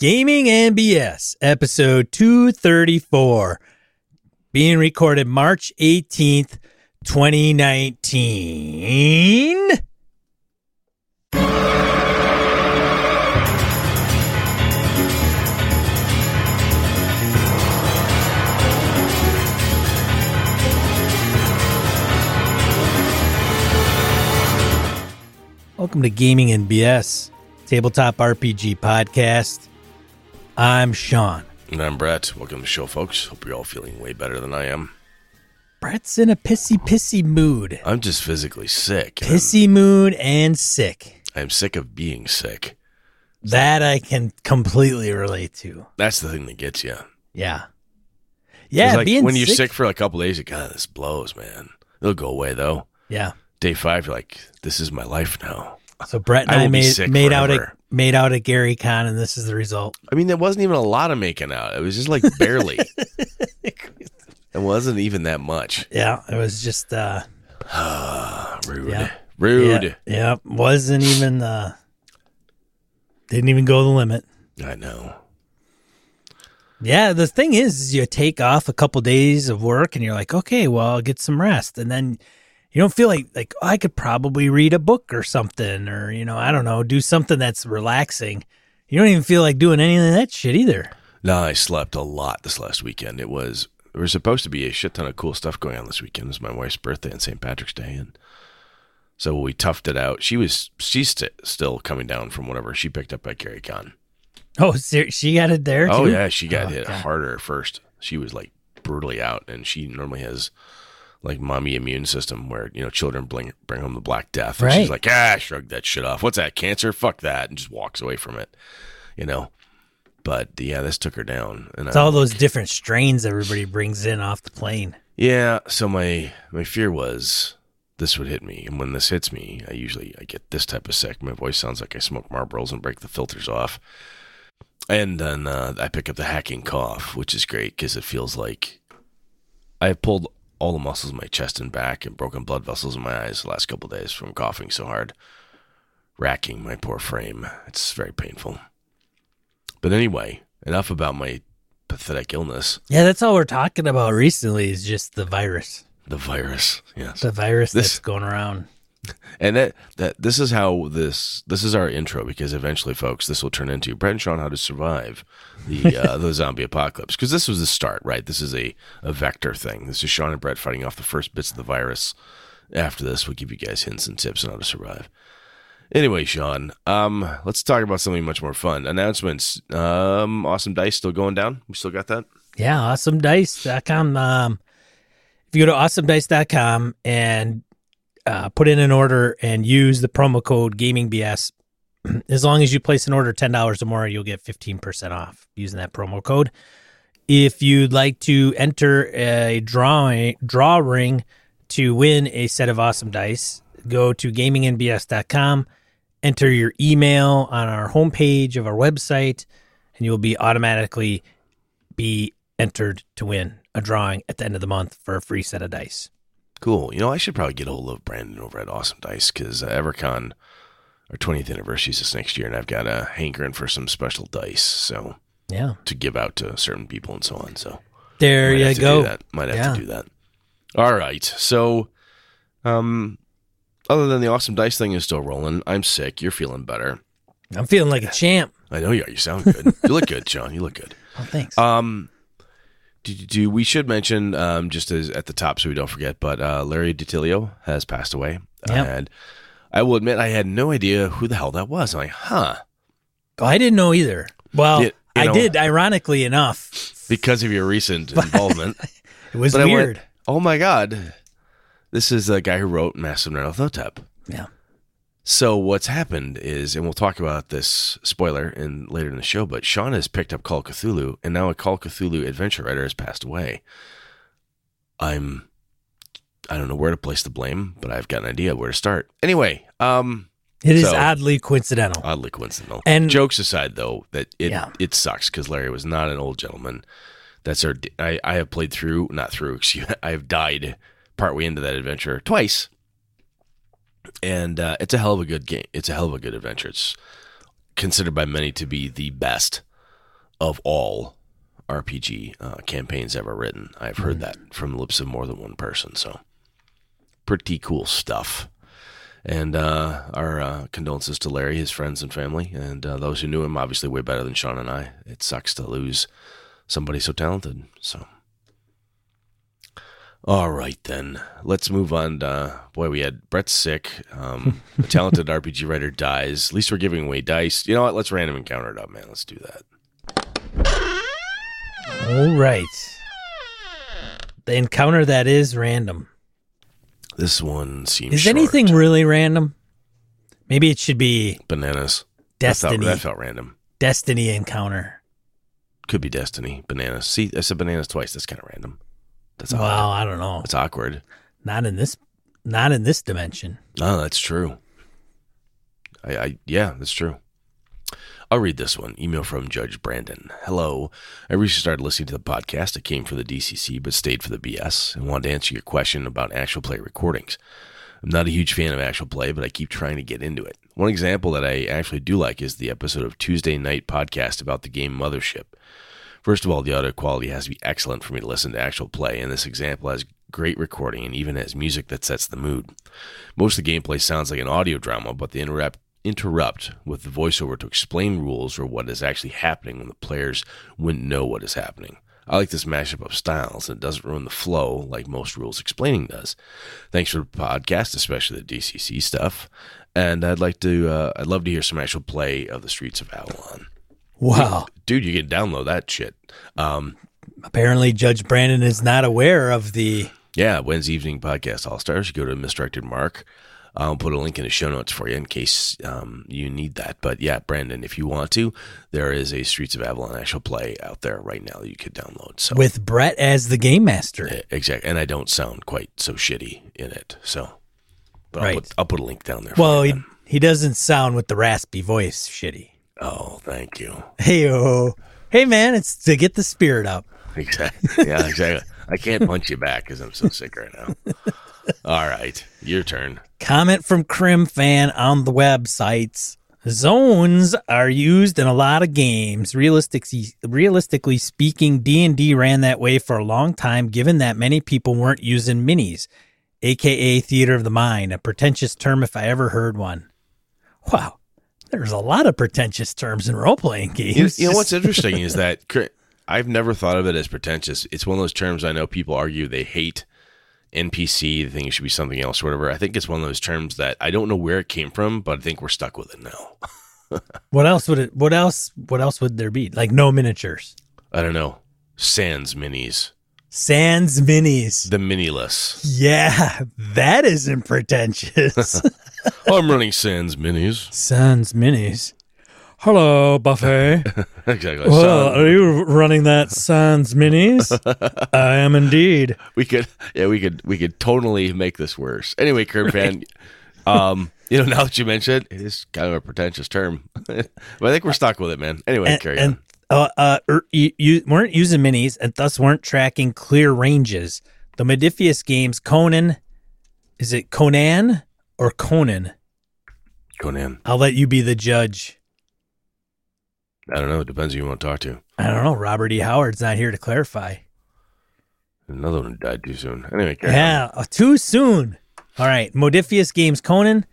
Gaming NBS, episode 234, being recorded March 18th, 2019. Welcome to Gaming NBS, tabletop RPG podcast. I'm Sean. And I'm Brett. Welcome to the show, folks. Hope you're all feeling way better than I am. Brett's in a pissy mood. I'm just physically sick. Pissy mood and sick. I'm sick of being sick. That I can completely relate to. That's the thing that gets you. Yeah. Yeah, like being when you're sick for a couple days, you're like, God, this blows, man. It'll go away, though. Yeah. Day 5, you're like, this is my life now. So Brett and I made out at Gary Con, and this is the result. I mean, there wasn't even a lot of making out. It was just like barely. It wasn't even that much. Yeah, it was just rude. Yeah. Rude. Yeah, wasn't even didn't even go the limit. I know. Yeah, the thing is you take off a couple days of work and you're like, okay, well, I'll get some rest, and then you don't feel like oh, I could probably read a book or something, or, you know, I don't know, do something that's relaxing. You don't even feel like doing any of that shit either. No, I slept a lot this last weekend. There was supposed to be a shit ton of cool stuff going on this weekend. It was my wife's birthday and St. Patrick's Day. And so we toughed it out. She's still coming down from whatever she picked up at Gary Con. Oh, she got it there too? Oh yeah, she got hit harder first. She was like brutally out, and she normally has like mommy immune system where, you know, children bring home the Black Death. And right. She's like, shrug that shit off. What's that, cancer? Fuck that. And just walks away from it, you know. But yeah, this took her down. And it's all those different strains everybody brings in off the plane. Yeah. So my fear was this would hit me. And when this hits me, I usually get this type of sick. My voice sounds like I smoke Marlboros and break the filters off. And then I pick up the hacking cough, which is great because it feels like I pulled all the muscles in my chest and back and broken blood vessels in my eyes the last couple of days from coughing so hard, racking my poor frame. It's very painful. But anyway, enough about my pathetic illness. Yeah, that's all we're talking about recently is just the virus. The virus, yes. The virus that's going around. And this is our intro, because eventually, folks, this will turn into Brett and Sean, how to survive the zombie apocalypse. Because this was the start, right? This is a vector thing. This is Sean and Brett fighting off the first bits of the virus. After this, we'll give you guys hints and tips on how to survive. Anyway, Sean, let's talk about something much more fun. Announcements. Awesome Dice still going down? We still got that? Yeah, AwesomeDice.com. If you go to AwesomeDice.com and put in an order and use the promo code GamingBS, as long as you place an order $10 or more, you'll get 15% off using that promo code. If you'd like to enter a drawing to win a set of Awesome Dice, go to GamingNBS.com, enter your email on our homepage of our website, and you'll be automatically be entered to win a drawing at the end of the month for a free set of dice. Cool. You know, I should probably get a hold of Brandon over at Awesome Dice, because EverCon, our 20th anniversary is this next year, and I've got a hankering for some special dice, so yeah, to give out to certain people and so on. So there you go. Might have to do that. All right. So, other than the Awesome Dice thing is still rolling, I'm sick. You're feeling better. I'm feeling like a champ. I know you are. You sound good. You look good, Sean. You look good. Oh, thanks. We should mention, just as at the top so we don't forget, but Larry DiTilio has passed away. Yep. And I will admit I had no idea who the hell that was. I'm like, huh. Oh, I didn't know either. Well, I did, ironically enough. Because of your recent involvement. It was weird. Went, oh, my God. This is the guy who wrote Masks of Nyarlathotep. Yeah. So what's happened is, and we'll talk about this spoiler in later in the show, but Sean has picked up Call of Cthulhu, and now a Call of Cthulhu adventure writer has passed away. I don't know where to place the blame, but I've got an idea where to start. Anyway, it is oddly coincidental. Oddly coincidental. And jokes aside, though, that it sucks because Larry was not an old gentleman. That's our. I have played through, not through. Excuse me. I have died partway into that adventure twice, and it's a hell of a good game. It's a hell of a good adventure. It's considered by many to be the best of all RPG campaigns ever written. I've heard that from the lips of more than one person. So pretty cool stuff. And our condolences to Larry, his friends and family, and those who knew him, obviously way better than Sean and I. It sucks to lose somebody so talented. So, all right, then. Let's move on. Boy, we had Brett's sick. A talented RPG writer dies. At least we're giving away dice. You know what? Let's random encounter it up, man. Let's do that. All right. The encounter that is random. This one seems short. Is anything really random? Maybe it should be... Bananas. Destiny. That felt random. Destiny encounter. Could be Destiny. Bananas. See, I said bananas twice. That's kind of random. That's awkward. Well, I don't know. It's awkward. Not in this dimension. No, that's true. Yeah, that's true. I'll read this one. Email from Judge Brandon. Hello. I recently started listening to the podcast. I came for the DCC but stayed for the BS and wanted to answer your question about actual play recordings. I'm not a huge fan of actual play, but I keep trying to get into it. One example that I actually do like is the episode of Tuesday Night Podcast about the game Mothership. First of all, the audio quality has to be excellent for me to listen to actual play, and this example has great recording and even has music that sets the mood. Most of the gameplay sounds like an audio drama, but the interrupt with the voiceover to explain rules or what is actually happening when the players wouldn't know what is happening. I like this mashup of styles, and it doesn't ruin the flow like most rules explaining does. Thanks for the podcast, especially the DCC stuff, and I'd love to hear some actual play of the Streets of Avalon. Wow, dude, you can download that shit. Apparently, Judge Brandon is not aware of the Wednesday evening podcast All Stars. You go to Misdirected Mark. I'll put a link in the show notes for you in case you need that. But yeah, Brandon, if you want to, there is a Streets of Avalon actual play out there right now that you could download. So with Brett as the game master, yeah, exactly. And I don't sound quite so shitty in it, so but right. I'll put a link down there. Well, for you, he doesn't sound with the raspy voice shitty. Oh, thank you. Hey, man, it's to get the spirit up. Exactly. Yeah, exactly. I can't punch you back because I'm so sick right now. All right, your turn. Comment from Crimfan on the websites. Zones are used in a lot of games. Realistically speaking, D&D ran that way for a long time, given that many people weren't using minis, a.k.a. theater of the mind, a pretentious term if I ever heard one. Wow, there's a lot of pretentious terms in role-playing games. You know what's interesting is that I've never thought of it as pretentious. It's one of those terms I know people argue they hate. NPC, the thing it should be something else, whatever. I think it's one of those terms that I don't know where it came from, but I think we're stuck with it now. What else would there be? Like no miniatures. I don't know. Sans minis. The miniless. Yeah, that isn't pretentious. I'm running Sans minis. Hello, Buffet. Exactly. Well, are you running that Sans Minis? I am indeed. We could totally make this worse. Anyway, Curb fan, now that you mention it is kind of a pretentious term. But I think we're stuck with it, man. Anyway, carry on. You weren't using minis and thus weren't tracking clear ranges. The Modiphius games, Conan? Conan. I'll let you be the judge. I don't know. It depends who you want to talk to. I don't know. Robert E. Howard's not here to clarify. Another one died too soon. Anyway, too soon. All right. Modiphius games Conan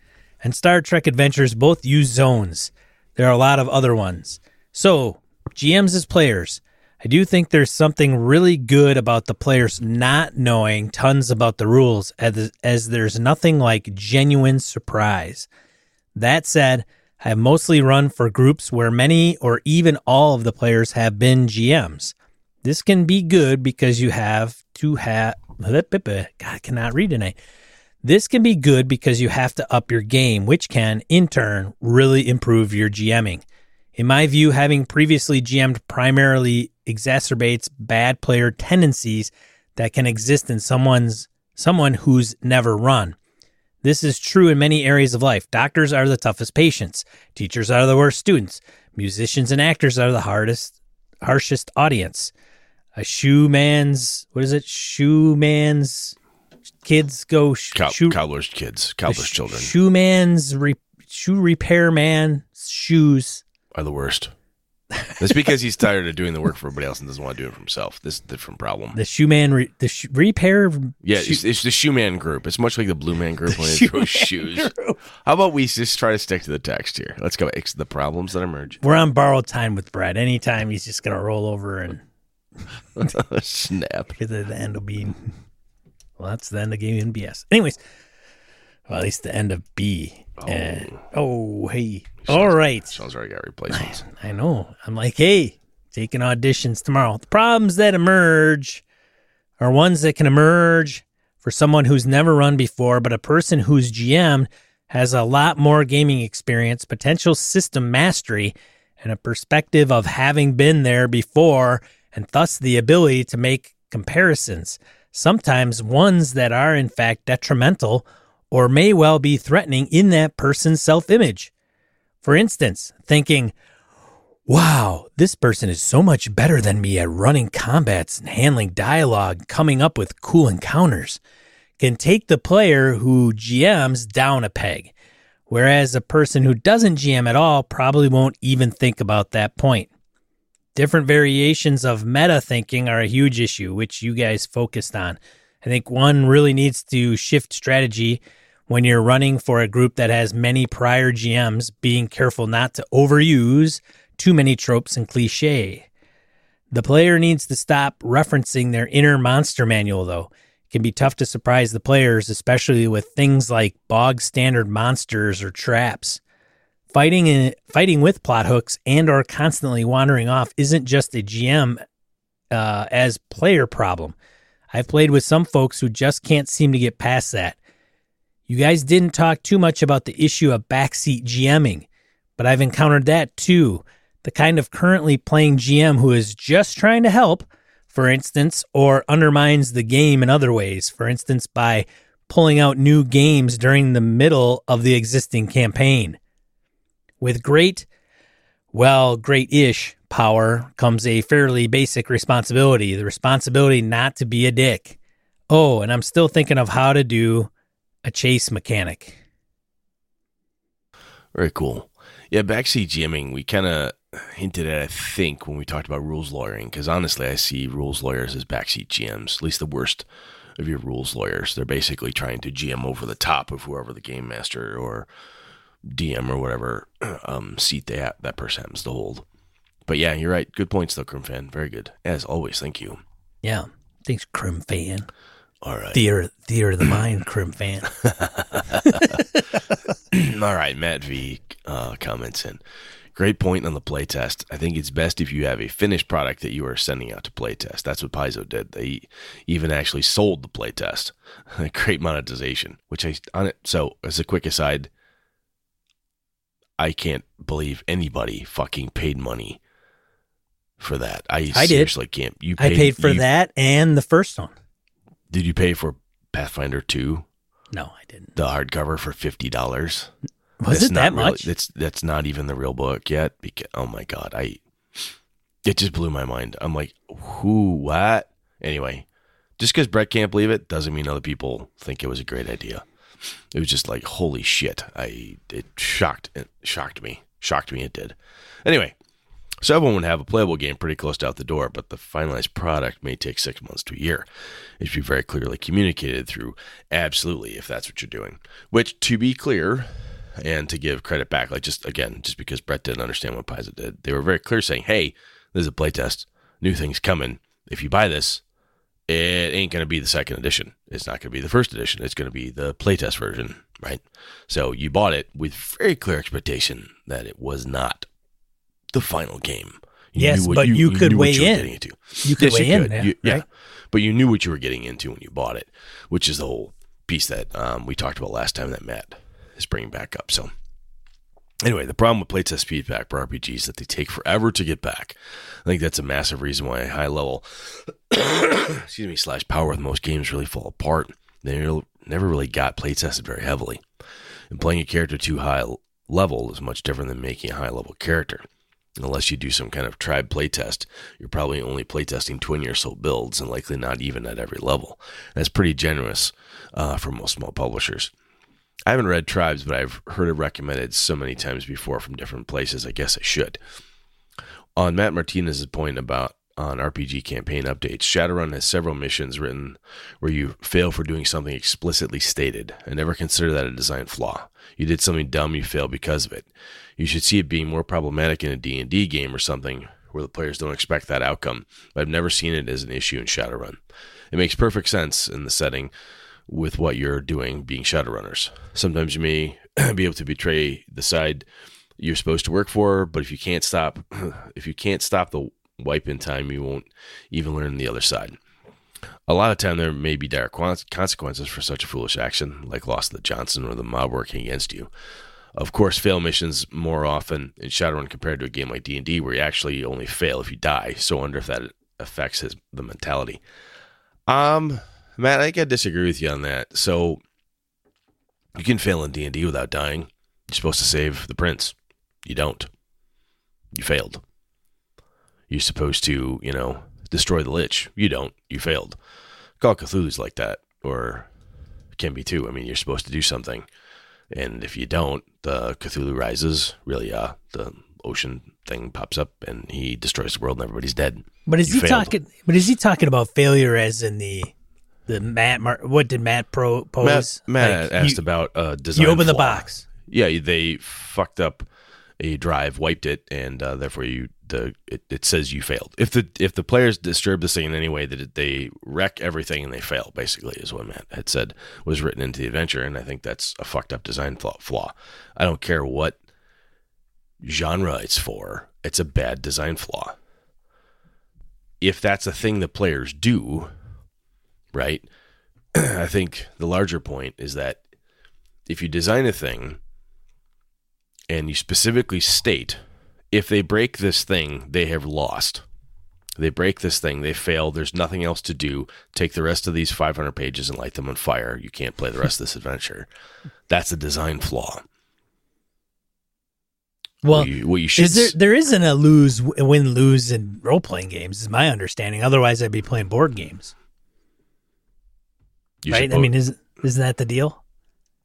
and Star Trek Adventures both use zones. There are a lot of other ones. So, GMs as players, I do think there's something really good about the players not knowing tons about the rules, as there's nothing like genuine surprise. That said, I have mostly run for groups where many or even all of the players have been GMs. This can be good because you have to have... God, I cannot read tonight. This can be good because you have to up your game, which can, in turn, really improve your GMing. In my view, having previously GM'd primarily exacerbates bad player tendencies that can exist in someone who's never run. This is true in many areas of life. Doctors are the toughest patients. Teachers are the worst students. Musicians and actors are the harshest audience. A shoeman's, kids go... cobbler's kids, cobbler's children. Shoe repairman's shoes... Are the worst. That's because he's tired of doing the work for everybody else and doesn't want to do it for himself. This is a different problem. The Shoeman, repair. Yeah, it's the Shoeman group. It's much like the Blue Man group when they throw shoes. Group. How about we just try to stick to the text here? Let's go fix the problems that emerge. We're on borrowed time with Brad. Anytime he's just gonna roll over and snap. The end will be. Well, that's the end of Game NBS. Anyways, well, at least the end of B. Hey. All right. Sean's already got replacements. I know. I'm like, hey, taking auditions tomorrow. The problems that emerge are ones that can emerge for someone who's never run before, but a person who's GM has a lot more gaming experience, potential system mastery, and a perspective of having been there before, and thus the ability to make comparisons. Sometimes ones that are, in fact, detrimental or may well be threatening in that person's self-image. For instance, thinking, wow, this person is so much better than me at running combats and handling dialogue, coming up with cool encounters, can take the player who GMs down a peg, whereas a person who doesn't GM at all probably won't even think about that point. Different variations of meta thinking are a huge issue, which you guys focused on. I think one really needs to shift strategy when you're running for a group that has many prior GMs, being careful not to overuse too many tropes and cliche. The player needs to stop referencing their inner monster manual, though. It can be tough to surprise the players, especially with things like bog standard monsters or traps. Fighting with plot hooks and or constantly wandering off isn't just a GM as player problem. I've played with some folks who just can't seem to get past that. You guys didn't talk too much about the issue of backseat GMing, but I've encountered that too. The kind of currently playing GM who is just trying to help, for instance, or undermines the game in other ways, for instance, by pulling out new games during the middle of the existing campaign. With great-ish power comes a fairly basic responsibility, the responsibility not to be a dick. Oh, and I'm still thinking of how to do a chase mechanic. Very cool. Yeah, backseat GMing, we kind of hinted at, I think, when we talked about rules lawyering, because honestly, I see rules lawyers as backseat GMs, at least the worst of your rules lawyers. They're basically trying to GM over the top of whoever the game master or DM or whatever seat that person happens to hold. But yeah, you're right. Good points, though, Crimfan. Very good. As always, thank you. Yeah. Thanks, Crimfan. All right. Theater of the mind, Crimfan. All right. Matt V comments in. Great point on the playtest. I think it's best if you have a finished product that you are sending out to playtest. That's what Paizo did. They even actually sold the playtest. Great monetization, which I on it. So, as a quick aside, I can't believe anybody fucking paid money for that. I seriously did. Can't. I paid for that and the first one. Did you pay for Pathfinder 2? No, I didn't. The hardcover for $50? Was it that much? That's not even the real book yet. Because, oh my God. It just blew my mind. I'm like, who, what? Anyway, just because Brett can't believe it doesn't mean other people think it was a great idea. It was just like, holy shit. It shocked me. Shocked me, it did. Anyway, so everyone would have a playable game pretty close to out the door, but the finalized product may take 6 months to a year. It should be very clearly communicated through absolutely, if that's what you're doing. Which, to be clear, and to give credit back, like just because Brett didn't understand what Paizo did, they were very clear saying, hey, this is a playtest. New thing's coming. If you buy this, it ain't going to be the second edition. It's not going to be the first edition. It's going to be the playtest version, right? So you bought it with very clear expectation that it was not the final game. You could weigh in. But you knew what you were getting into when you bought it, which is the whole piece that we talked about last time that Matt is bringing back up. So anyway, the problem with playtest feedback for RPGs is that they take forever to get back. I think that's a massive reason why high level /power with most games really fall apart. They never really got playtested very heavily. And playing a character too high level is much different than making a high level character. Unless you do some kind of tribe playtest, you're probably only playtesting 20 or so builds and likely not even at every level. That's pretty generous for most small publishers. I haven't read Tribes, but I've heard it recommended so many times before from different places. I guess I should. On Matt Martinez's point about on RPG campaign updates, Shadowrun has several missions written where you fail for doing something explicitly stated. I never consider that a design flaw. You did something dumb, you fail because of it. You should see it being more problematic in a D&D game or something where the players don't expect that outcome, but I've never seen it as an issue in Shadowrun. It makes perfect sense in the setting with what you're doing being Shadowrunners. Sometimes you may be able to betray the side you're supposed to work for, but if you can't stop the wipe in time, you won't even learn the other side. A lot of time there may be dire consequences for such a foolish action, like loss to the Johnson or the mob working against you. Of course, fail missions more often in Shadowrun compared to a game like D&D where you actually only fail if you die, so I wonder if that affects the mentality. Matt, I think I disagree with you on that. So you can fail in D&D without dying. You're supposed to save the prince. You don't. You failed. You're supposed to, destroy the Lich. You don't. You failed. Call of Cthulhu's like that, or can be too. I mean, you're supposed to do something, and if you don't, the Cthulhu rises. Really, the ocean thing pops up, and he destroys the world, and everybody's dead. But is he talking? But is he talking about failure as in the Matt? What did Matt propose? Matt asked about design. You open the box. Yeah, they fucked up a drive, wiped it, and therefore it says you failed. If the players disturb this thing in any way, that they wreck everything and they fail, basically, is what Matt had said was written into the adventure, and I think that's a fucked up design flaw. I don't care what genre it's for, it's a bad design flaw. If that's a thing the players do, right, I think the larger point is that if you design a thing and you specifically state, if they break this thing, they have lost. They break this thing, they fail, there's nothing else to do. Take the rest of these 500 pages and light them on fire. You can't play the rest of this adventure. That's a design flaw. Well, what you should... there isn't a win-lose in role-playing games, is my understanding. Otherwise, I'd be playing board games. Right? I mean, isn't that the deal?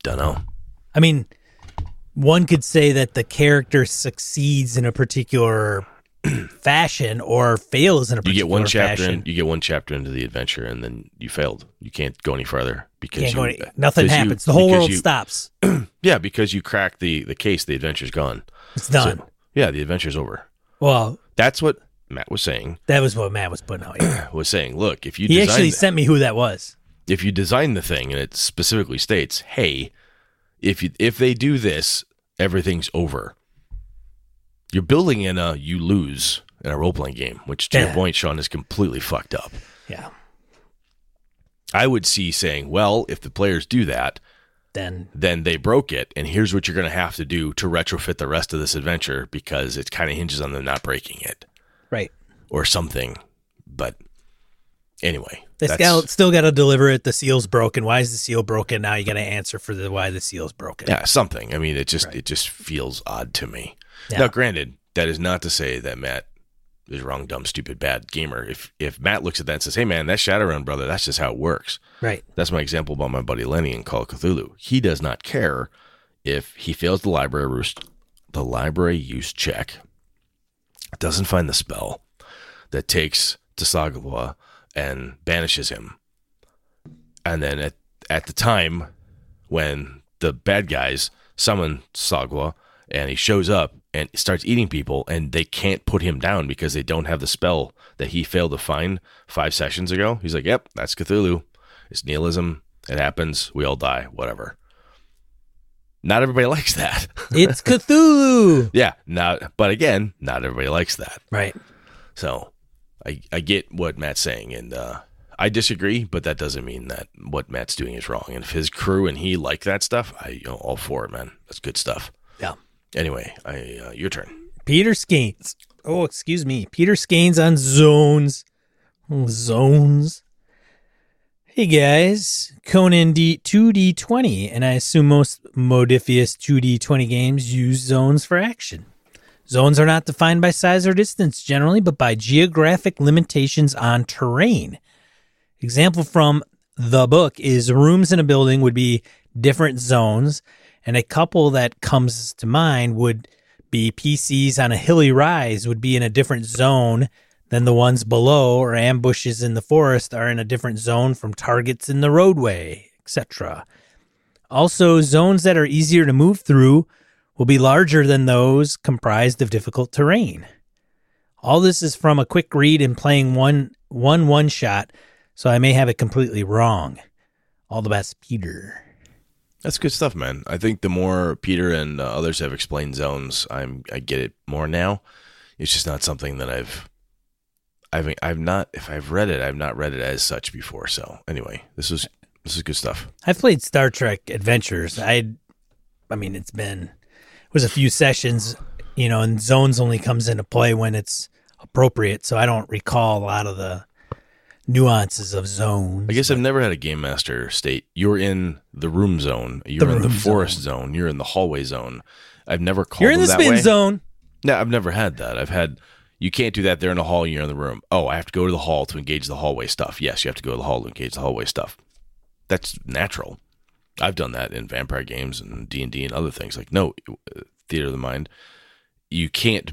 Dunno. I mean, one could say that the character succeeds in a particular fashion or fails in a particular fashion. You get one chapter into the adventure and then you failed. You can't go any further because nothing happens. The whole world stops. Yeah, because you crack the case, the adventure's gone. It's done. So, yeah, the adventure's over. Well, that's what Matt was saying. That was what Matt was putting out. Yeah. was saying, look, if you he actually sent me who that was. If you design the thing and it specifically states, hey, if they do this, everything's over. You're building in a you lose in a role-playing game, which to your point, Sean, is completely fucked up. Yeah. I would see saying, well, if the players do that, then they broke it, and here's what you're going to have to do to retrofit the rest of this adventure because it kind of hinges on them not breaking it. Right. Or something, but... Anyway, they still got to deliver it. The seal's broken. Why is the seal broken? Now you got to answer for why the seal's broken. Yeah, something. I mean, it just feels odd to me. Yeah. Now, granted, that is not to say that Matt is wrong, dumb, stupid, bad gamer. If Matt looks at that and says, "Hey, man, that Shadowrun brother, that's just how it works." Right. That's my example about my buddy Lenny in Call of Cthulhu. He does not care if he fails the library use check, doesn't find the spell that takes Tsagawa and banishes him. And then at the time when the bad guys summon Sagwa and he shows up and starts eating people and they can't put him down because they don't have the spell that he failed to find 5 sessions ago. He's like, yep, that's Cthulhu. It's nihilism. It happens. We all die. Whatever. Not everybody likes that. It's Cthulhu. Yeah. But again, not everybody likes that. Right. So I get what Matt's saying, and I disagree, but that doesn't mean that what Matt's doing is wrong. And if his crew and he like that stuff, all for it, man. That's good stuff. Yeah. Anyway, your turn. Peter Skanes. Oh, excuse me. Peter Skanes on Zones. Oh, Zones. Hey, guys. Conan 2D20, and I assume most modifius 2D20 games use zones for action. Zones are not defined by size or distance generally, but by geographic limitations on terrain. Example from the book is rooms in a building would be different zones, and a couple that comes to mind would be PCs on a hilly rise would be in a different zone than the ones below, or ambushes in the forest are in a different zone from targets in the roadway, etc. Also, zones that are easier to move through will be larger than those comprised of difficult terrain. All this is from a quick read and playing one shot, so I may have it completely wrong. All the best, Peter. That's good stuff, man. I think the more Peter and others have explained zones, I get it more now. It's just not something that I've not read it as such before. So anyway, this is good stuff. I've played Star Trek Adventures. I mean, it was a few sessions, you know, and zones only comes into play when it's appropriate. So I don't recall a lot of the nuances of zones. I guess I've never had a game master state, you're in the room zone, you're in the forest zone, you're in the hallway zone. I've never called you're in the spin zone. No, I've never had that. I've had, you can't do that. They're in the hall, you're in the room. Oh, I have to go to the hall to engage the hallway stuff. Yes, you have to go to the hall to engage the hallway stuff. That's natural. I've done that in vampire games and D&D and other things. Like, no, theater of the mind. You can't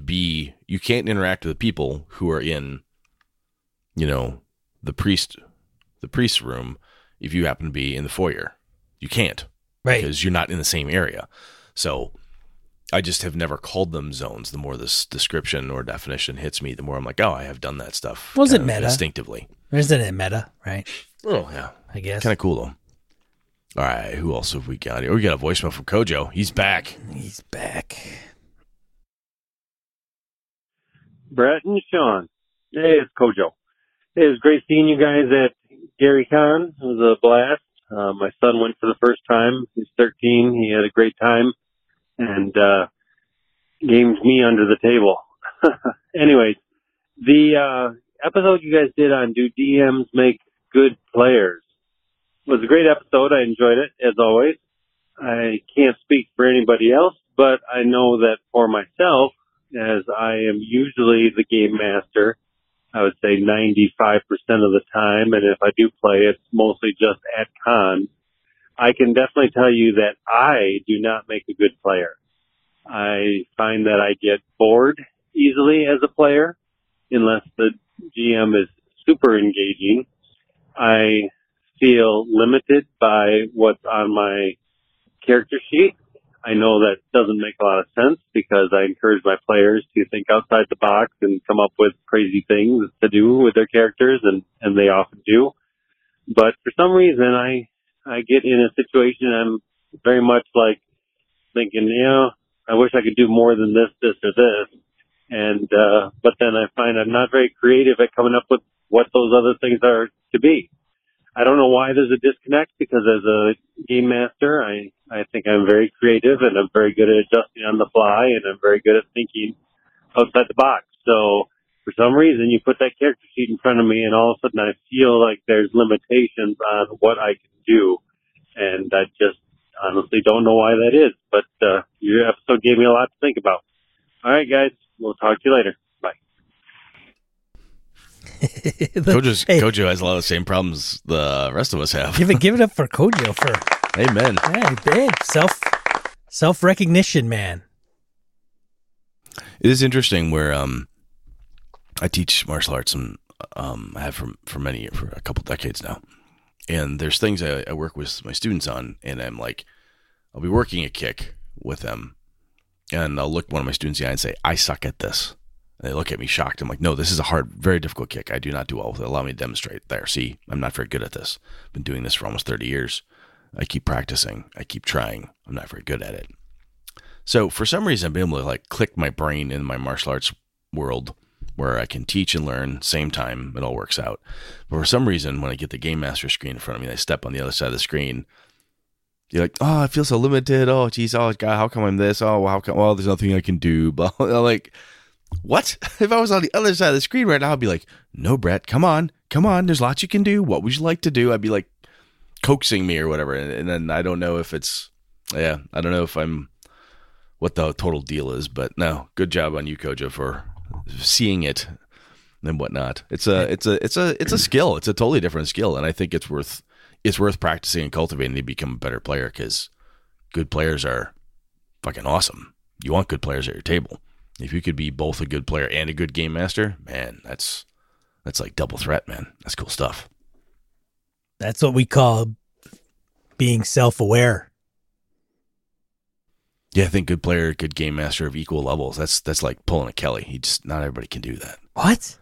interact with the people who are in, you know, the priest's room if you happen to be in the foyer. You can't. Right. Because you're not in the same area. So I just have never called them zones. The more this description or definition hits me, the more I'm like, oh, I have done that stuff. Was it meta? Instinctively. Isn't it meta, right? Oh, yeah. I guess. Kind of cool, though. All right, who else have we got here? We got a voicemail from Kojo. He's back. He's back. Brett and Sean. Hey, it's Kojo. Hey, it was great seeing you guys at Gary Con. It was a blast. My son went for the first time. He's 13. He had a great time and gamed me under the table. Anyway, the episode you guys did on Do DMs Make Good Players? It was a great episode. I enjoyed it, as always. I can't speak for anybody else, but I know that for myself, as I am usually the game master, I would say 95% of the time, and if I do play, it's mostly just at cons. I can definitely tell you that I do not make a good player. I find that I get bored easily as a player, unless the GM is super engaging. I feel limited by what's on my character sheet. I know that doesn't make a lot of sense because I encourage my players to think outside the box and come up with crazy things to do with their characters, and they often do. But for some reason, I get in a situation I'm very much like thinking, you know, I wish I could do more than this, this, or this. And but then I find I'm not very creative at coming up with what those other things are to be. I don't know why there's a disconnect, because as a game master, I think I'm very creative and I'm very good at adjusting on the fly and I'm very good at thinking outside the box. So for some reason, you put that character sheet in front of me and all of a sudden I feel like there's limitations on what I can do. And I just honestly don't know why that is. But your episode gave me a lot to think about. All right, guys. We'll talk to you later. Kojo has a lot of the same problems the rest of us have. Give it up for Kojo for amen. Hey, self recognition, man. It is interesting where I teach martial arts and I have for a couple decades now, and there's things I work with my students on, and I'm like, I'll be working a kick with them, and I'll look one of my students in the eye and say, I suck at this. They look at me shocked. I'm like, no, this is a hard, very difficult kick. I do not do well with it. Allow me to demonstrate there. See, I'm not very good at this. I've been doing this for almost 30 years. I keep practicing. I keep trying. I'm not very good at it. So for some reason, I've been able to like click my brain in my martial arts world where I can teach and learn same time. It all works out. But for some reason, when I get the game master screen in front of me, and I step on the other side of the screen, you're like, oh, I feel so limited. Oh, geez. Oh, God, how come I'm this? Oh, how come? Well, there's nothing I can do. But like, what? If I was on the other side of the screen right now, I'd be like, no, Brett, come on. There's lots you can do. What would you like to do? I'd be like coaxing me or whatever. And then I don't know if it's, yeah, I don't know if I'm what the total deal is, but no, good job on you, Kojo, for seeing it and whatnot. It's a skill. It's a totally different skill. And I think it's worth practicing and cultivating to become a better player, because good players are fucking awesome. you want good players at your table. If you could be both a good player and a good game master, man, that's like double threat, man. That's cool stuff. That's what we call being self-aware. Yeah, I think good player, good game master of equal levels. That's like pulling a Kelly. He just, not everybody can do that. What?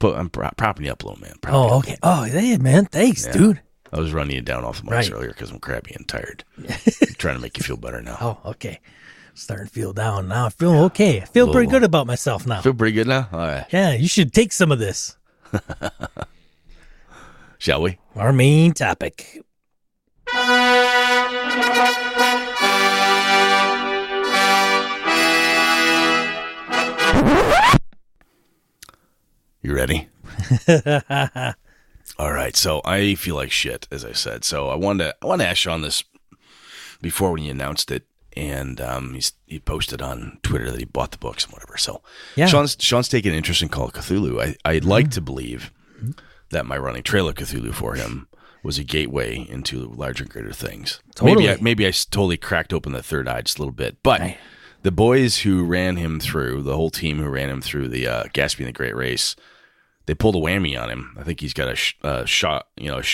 I'm propping you up a little, man. Oh, okay. Oh, yeah, man. Thanks, dude. I was running you down off the mics earlier because I'm crabby and tired. I'm trying to make you feel better now. Oh, okay. Starting to feel down now. I feel okay. I feel pretty good about myself now. Feel pretty good now? All right. Yeah, you should take some of this. Shall we? Our main topic. You ready? All right. So I feel like shit, as I said. So I wanted to ask Sean this before when he announced it. And he posted on Twitter that he bought the books and whatever. So Sean's taken an interest in Call of Cthulhu. I'd like to believe that my running Trail of Cthulhu for him was a gateway into larger and greater things. Totally. Maybe I totally cracked open the third eye just a little bit. But the boys who ran him through, the whole team who ran him through the Gatsby and the Great Race, they pulled a whammy on him. I think he's got a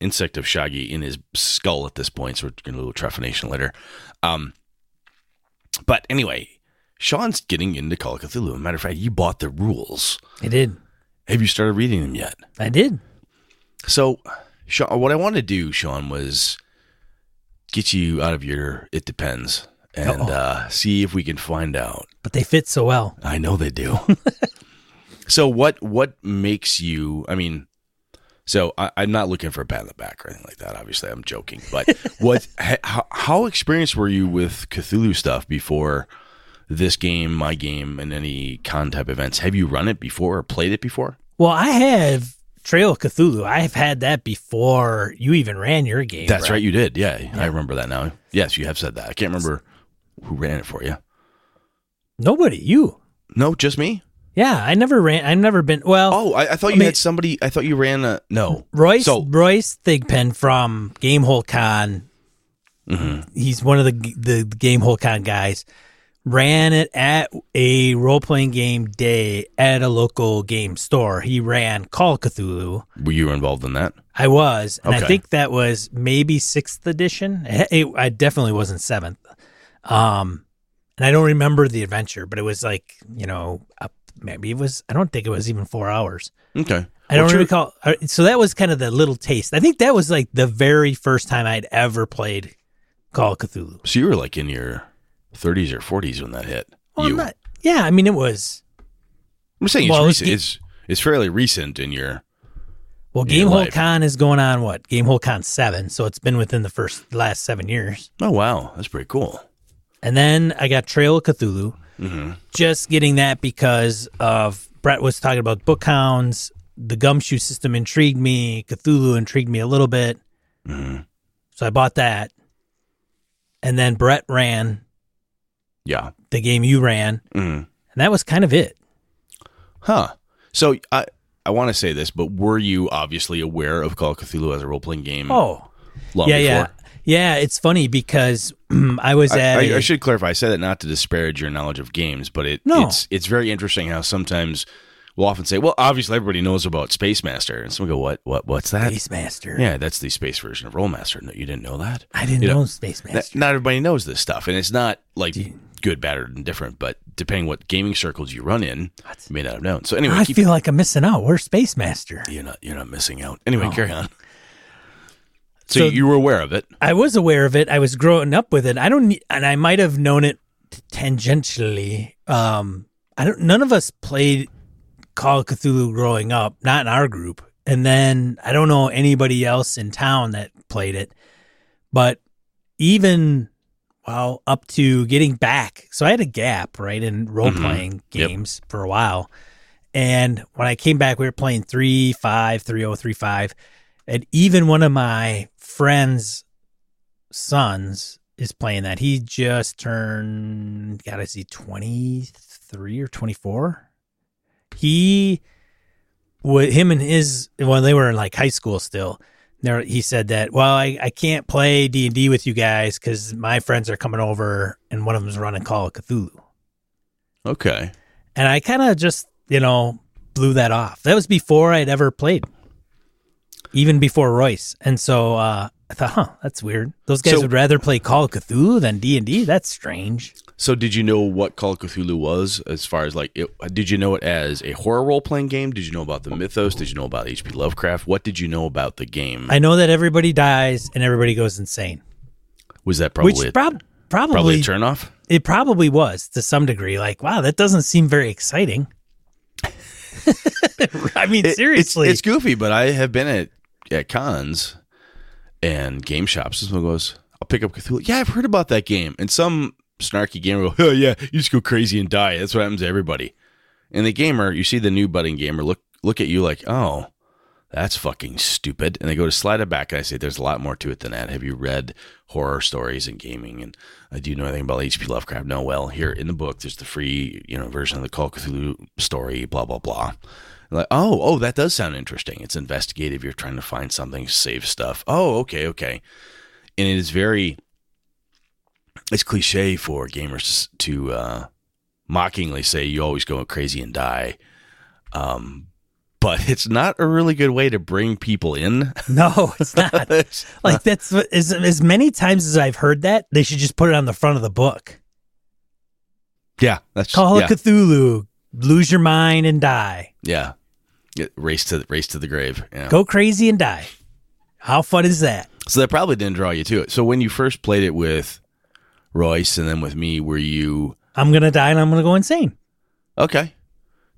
insect of Shaggy in his skull at this point. So we're going to do a little trephination later. But anyway, Sean's getting into Call of Cthulhu. As a matter of fact, you bought the rules. I did. Have you started reading them yet? I did. So, Sean, what I wanted to do, Sean, was get you out of your it depends and see if we can find out. But they fit so well. I know they do. So what makes you, I mean, so I'm not looking for a pat on the back or anything like that. Obviously, I'm joking. But how experienced were you with Cthulhu stuff before this game, my game, and any con type events? Have you run it before or played it before? Well, I have Trail of Cthulhu. I've had that before you even ran your game. That's right. You did. Yeah, I remember that now. Yes, you have said that. I can't remember who ran it for you. Nobody. You. No, just me. Yeah, I never ran. I've never been. Well, I thought you ran a no. Royce Thigpen from Game Hole Con. Mm-hmm. He's one of the Game Hole Con guys. Ran it at a role playing game day at a local game store. He ran Call of Cthulhu. Were you involved in that? I was, and I think that was maybe 6th edition. I definitely wasn't 7th. And I don't remember the adventure, but it was like maybe it was, I don't think it was even 4 hours. Okay. I don't recall. So that was kind of the little taste. I think that was like the very first time I'd ever played Call of Cthulhu. So you were like in your 30s or 40s when that hit. Well, I mean, it was. I'm saying it's fairly recent in your. Well, Game Hole Con is going on what? Game Hole Con 7. So it's been within the last 7 years. Oh, wow. That's pretty cool. And then I got Trail of Cthulhu. Mm-hmm. Just getting that because of Brett was talking about Bookhounds. The Gumshoe system intrigued me. Cthulhu intrigued me a little bit. Mm-hmm. So I bought that. And then Brett ran the game you ran. Mm-hmm. And that was kind of it. Huh. So I want to say this, but were you obviously aware of Call of Cthulhu as a role-playing game? Oh, long before? Yeah, it's funny because I was at... I should clarify. I said it not to disparage your knowledge of games, but it's very interesting how sometimes we'll often say, well, obviously everybody knows about Space Master. And someone will go, what's that? Space Master. Yeah, that's the space version of Role Master. No, you didn't know that? I didn't know Space Master. Not everybody knows this stuff. And it's not like good, bad, or indifferent, but depending what gaming circles you run in, you may not have known. So anyway, I feel like I'm missing out. We're Space Master. You're not missing out. Anyway, carry on. So you were aware of it. I was aware of it. I was growing up with it. I might have known it tangentially. None of us played Call of Cthulhu growing up, not in our group. And then I don't know anybody else in town that played it. But even up to getting back. So I had a gap, right, in role-playing games for a while. And when I came back, we were playing 3.5, 3.0, 3.5. And even one of my friend's sons is playing that. He just turned, 23 or 24. Him and his, well, they were in like high school still. there, he said that, well, I can't play D&D with you guys because my friends are coming over and one of them's running Call of Cthulhu. Okay. And I kind of just, blew that off. That was before I'd ever played, even before Royce. And so I thought, that's weird. Those guys would rather play Call of Cthulhu than D&D. That's strange. So did you know what Call of Cthulhu was as far as did you know it as a horror role-playing game? Did you know about the mythos? Did you know about H.P. Lovecraft? What did you know about the game? I know that everybody dies and everybody goes insane. Was that probably probably a turnoff? It probably was to some degree. Like, wow, that doesn't seem very exciting. I mean, seriously. It's goofy, but I have been at cons and game shops. Someone goes, I'll pick up Cthulhu. Yeah, I've heard about that game. And some snarky gamer go, oh, yeah, you just go crazy and die. That's what happens to everybody. And the gamer, you see the new budding gamer, look at you like, oh, that's fucking stupid. And they go to slide it back, and I say, there's a lot more to it than that. Have you read horror stories and gaming? And I do know anything about H.P. Lovecraft. No, well, here in the book, there's the free version of the Call of Cthulhu story, blah, blah, blah. And like, oh, that does sound interesting. It's investigative. You're trying to find something, save stuff. Oh, okay. And it is very, it's cliche for gamers to mockingly say, you always go crazy and die. But it's not a really good way to bring people in. No, it's not. Like, that's as many times as I've heard that, they should just put it on the front of the book. Yeah. Call of Cthulhu, lose your mind and die. Yeah. Race to the grave. Yeah. Go crazy and die. How fun is that? So that probably didn't draw you to it. So when you first played it with Royce and then with me, were you... I'm going to die and I'm going to go insane. Okay.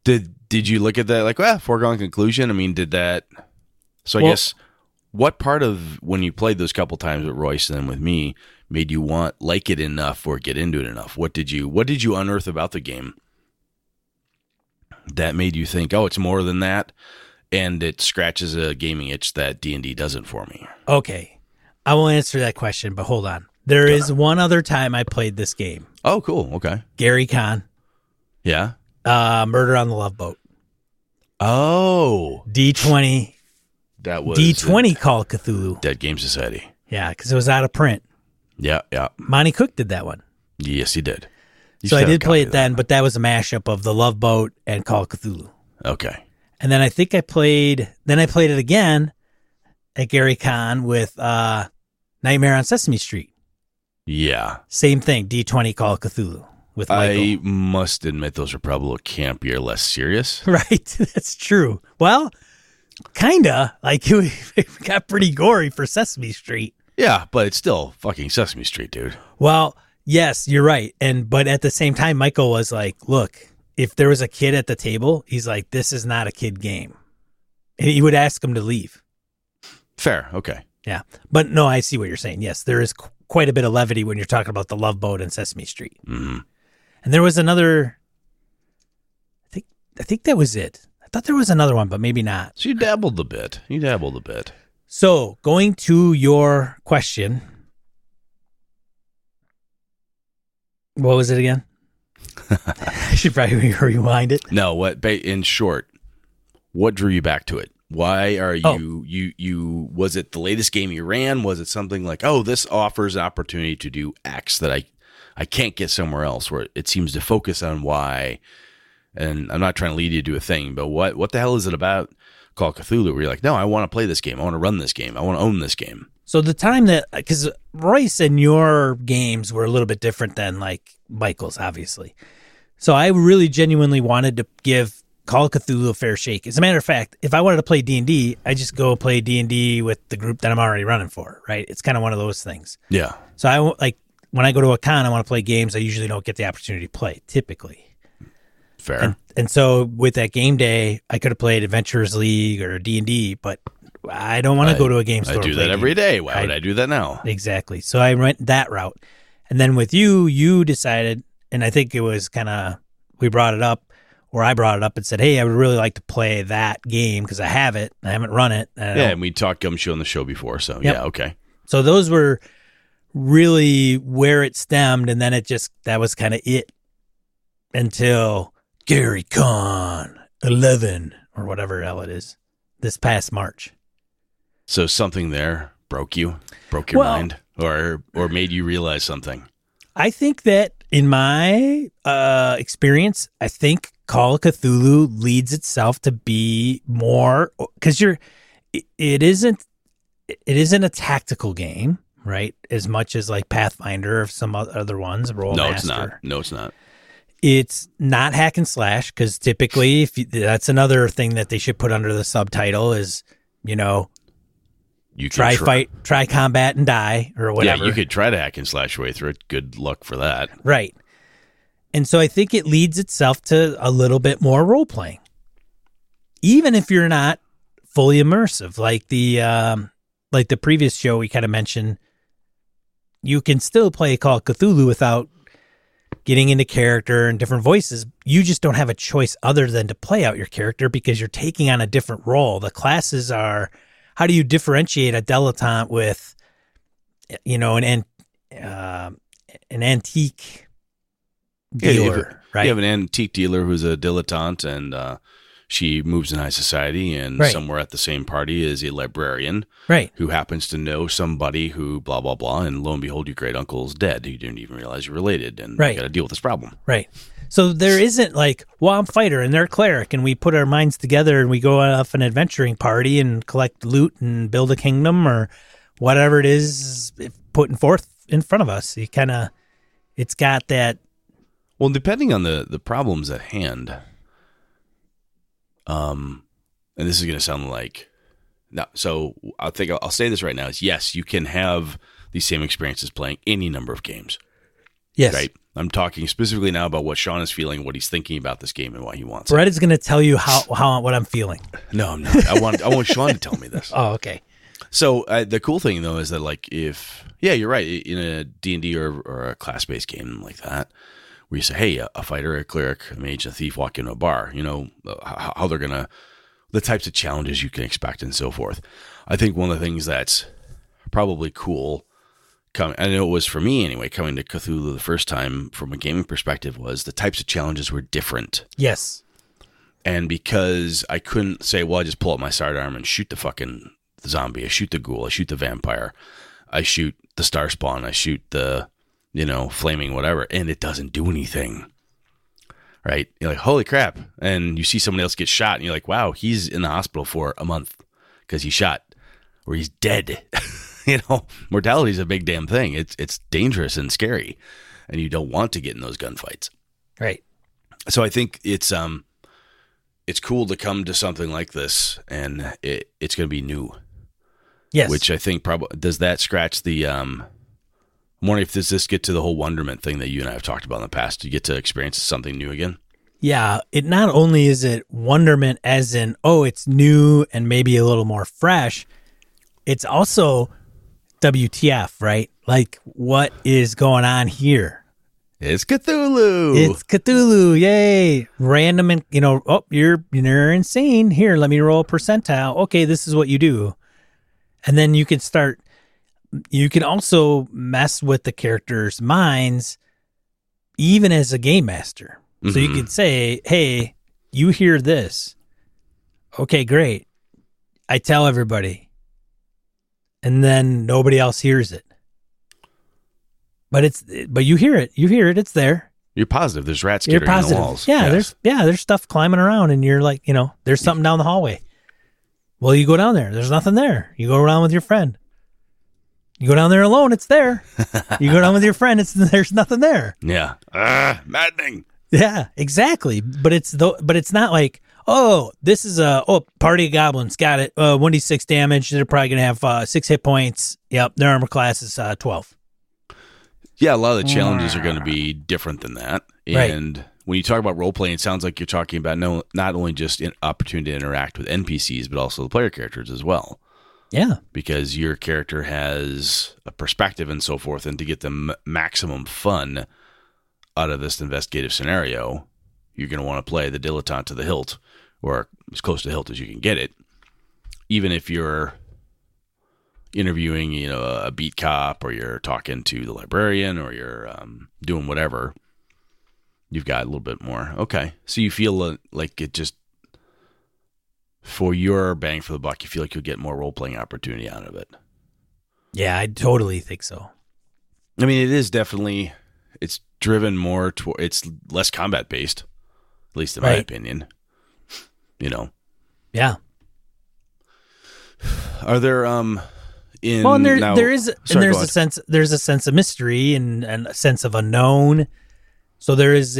Did you look at that like, foregone conclusion? I mean, did that... So I guess what part of when you played those couple times with Royce and then with me made you like it enough or get into it enough? What did you unearth about the game that made you think, oh, it's more than that, and it scratches a gaming itch that D&D doesn't for me? Okay. I will answer that question, but hold on. There is one other time I played this game. Oh, cool. Okay. Gary Con. Yeah. Murder on the Love Boat. Oh. D20. That was D20 Call of Cthulhu. Dead Game Society. Yeah, because it was out of print. Yeah. Monte Cook did that one. Yes, he did. So I did play it then, but that was a mashup of the Love Boat and Call of Cthulhu. Okay. And then I think I played it again at Gary Con with Nightmare on Sesame Street. Yeah. Same thing, D20 Call of Cthulhu with Michael. I must admit those are probably campier, less serious. Right. That's true. Well, kind of. Like, it got pretty gory for Sesame Street. Yeah, but it's still fucking Sesame Street, dude. Well, yes, you're right. But at the same time, Michael was like, look, if there was a kid at the table, he's like, this is not a kid game. And he would ask him to leave. Fair. Okay. Yeah. But no, I see what you're saying. Yes, there is quite a bit of levity when you're talking about the Love Boat and Sesame Street. Mm-hmm. And there was another, I think that was it. I thought there was another one, but maybe not. So you dabbled a bit. So going to your question, what was it again? I should probably rewind it. No, in short, what drew you back to it? Why are you, was it the latest game you ran? Was it something like, oh, this offers an opportunity to do X that I can't get somewhere else, where it seems to focus on Y? And I'm not trying to lead you to a thing, but what the hell is it about Call of Cthulhu where you're like, no, I want to play this game. I want to run this game. I want to own this game. So the time that, because Royce and your games were a little bit different than like Michael's, obviously. So I really genuinely wanted to give Call of Cthulhu a fair shake. As a matter of fact, if I wanted to play D&D, I just go play D&D with the group that I'm already running for, right? It's kind of one of those things. Yeah. So when I go to a con, I want to play games I usually don't get the opportunity to play, typically. Fair. And so with that game day, I could have played Adventurers League or D&D, but I don't want to go to a game store. I do that every day. Why would I do that now? Exactly. So I went that route. And then with you decided, and I think it was kind of, I brought it up and said, hey, I would really like to play that game because I have it. I haven't run it. And we talked Gumshoe on the show before. So, Yeah, okay. So those were really where it stemmed. And then that was kind of it until Gary Con 11 or whatever the hell it is this past March. So something there broke you, broke your mind, or made you realize something. I think that in my experience, I think Call of Cthulhu leads itself to be more because it isn't a tactical game, right? As much as like Pathfinder or some other ones. No, it's not. It's not hack and slash because typically, that's another thing that they should put under the subtitle is, you know, you try fight, try combat and die or whatever. Yeah, you could try to hack and slash your way through it. Good luck for that. Right. And so I think it leads itself to a little bit more role playing, even if you're not fully immersive. Like the previous show, we kind of mentioned you can still play Call of Cthulhu without getting into character and different voices. You just don't have a choice other than to play out your character because you're taking on a different role. The classes are, how do you differentiate a dilettante with, you know, an antique dealer, right? You have an antique dealer who's a dilettante and she moves in high society and somewhere at the same party is a librarian who happens to know somebody who blah, blah, blah. And lo and behold, your great uncle's dead. You didn't even realize you're related and you got to deal with this problem. Right. So there isn't like, well, I'm fighter and they're cleric and we put our minds together and we go off an adventuring party and collect loot and build a kingdom or whatever it is putting forth in front of us. You kind of, it's got that. Well, depending on the problems at hand, and this is going to sound like, no, so I think I'll say this right now is yes, you can have the same experiences playing any number of games. Yes. Right. I'm talking specifically now about what Sean is feeling, what he's thinking about this game and why he wants it. Brett is going to tell you how, what I'm feeling. No, I'm not. I want Sean to tell me this. Oh, okay. So the cool thing though, is that like, if, yeah, you're right. In a D&D or a class-based game like that, where you say, hey, a fighter, a cleric, a mage, a thief walk into a bar, you know, how they're going to, the types of challenges you can expect and so forth. I think one of the things that's probably cool, I know it was for me anyway, coming to Cthulhu the first time from a gaming perspective was the types of challenges were different. Yes. And because I couldn't say, well, I just pull up my sidearm and shoot the fucking zombie, I shoot the ghoul, I shoot the vampire, I shoot the star spawn, I shoot the, you know, flaming whatever, and it doesn't do anything, right? You're like, holy crap. And you see somebody else get shot, and you're like, wow, he's in the hospital for a month because he's shot or he's dead. You know, mortality is a big damn thing. It's dangerous and scary, and you don't want to get in those gunfights. Right. So I think it's cool to come to something like this, and it's going to be new. Yes. Which I think probably, does that scratch the... I'm wondering if this get to the whole wonderment thing that you and I have talked about in the past. Do you get to experience something new again? Yeah. It not only is it wonderment as in, oh, it's new and maybe a little more fresh. It's also WTF, right? Like, what is going on here? It's Cthulhu. It's Cthulhu. Yay. Random and, you know, oh, you're insane. Here, let me roll a percentile. Okay, this is what you do. And then you can start... You can also mess with the characters' minds, even as a game master. Mm-hmm. So you could say, hey, you hear this. Okay, great. I tell everybody. And then nobody else hears it. But you hear it. You hear it. It's there. You're positive. There's rats skittering on the walls. Yeah, yes. There's stuff climbing around, and you're like, you know, there's something down the hallway. Well, you go down there. There's nothing there. You go around with your friend. You go down there alone, it's there. You go down with your friend, there's nothing there. Yeah. Maddening. Yeah, exactly. But it's not like, oh, this is a party of goblins, got it. 1d6 damage, they're probably going to have 6 hit points. Yep, their armor class is 12. Yeah, a lot of the challenges are going to be different than that. And when you talk about role-playing, it sounds like you're talking about not only just an opportunity to interact with NPCs, but also the player characters as well. Yeah. Because your character has a perspective and so forth, and to get the maximum fun out of this investigative scenario, you're going to want to play the dilettante to the hilt, or as close to the hilt as you can get it. Even if you're interviewing, you know, a beat cop, or you're talking to the librarian, or you're doing whatever, you've got a little bit more. Okay. So you feel like it just for your bang for the buck, you feel like you'll get more role-playing opportunity out of it. Yeah, I totally think so. I mean, it is definitely, it's driven more toward, it's less combat-based, at least in my opinion, you know? Yeah. Are there, there's a sense of mystery and a sense of unknown. So there is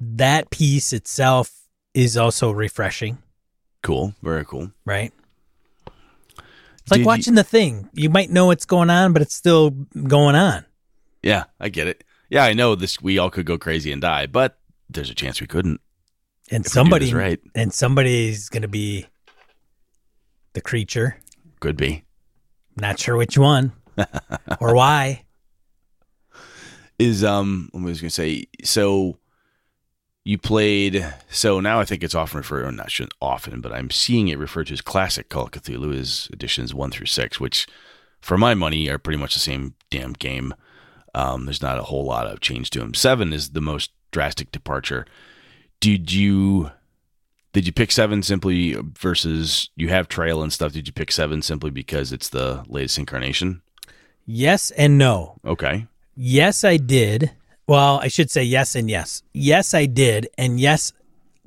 that piece itself is also refreshing. Cool. Very cool. Right. It's like watching The Thing. You might know what's going on, but it's still going on. Yeah, I get it. Yeah, I know this. We all could go crazy and die, but there's a chance we couldn't. And somebody's going to be the creature. Could be. Not sure which one or why. I was going to say, so you played, so now I think it's often referred, or not shouldn't often, but I'm seeing it referred to as classic Call of Cthulhu as editions 1 through 6, which for my money are pretty much the same damn game. There's not a whole lot of change to them. 7 is the most drastic departure. Did you pick 7 simply versus you have Trail and stuff? Did you pick 7 simply because it's the latest incarnation? Yes and no. Okay. Yes, I did. Well, I should say yes and yes. Yes, I did. And yes,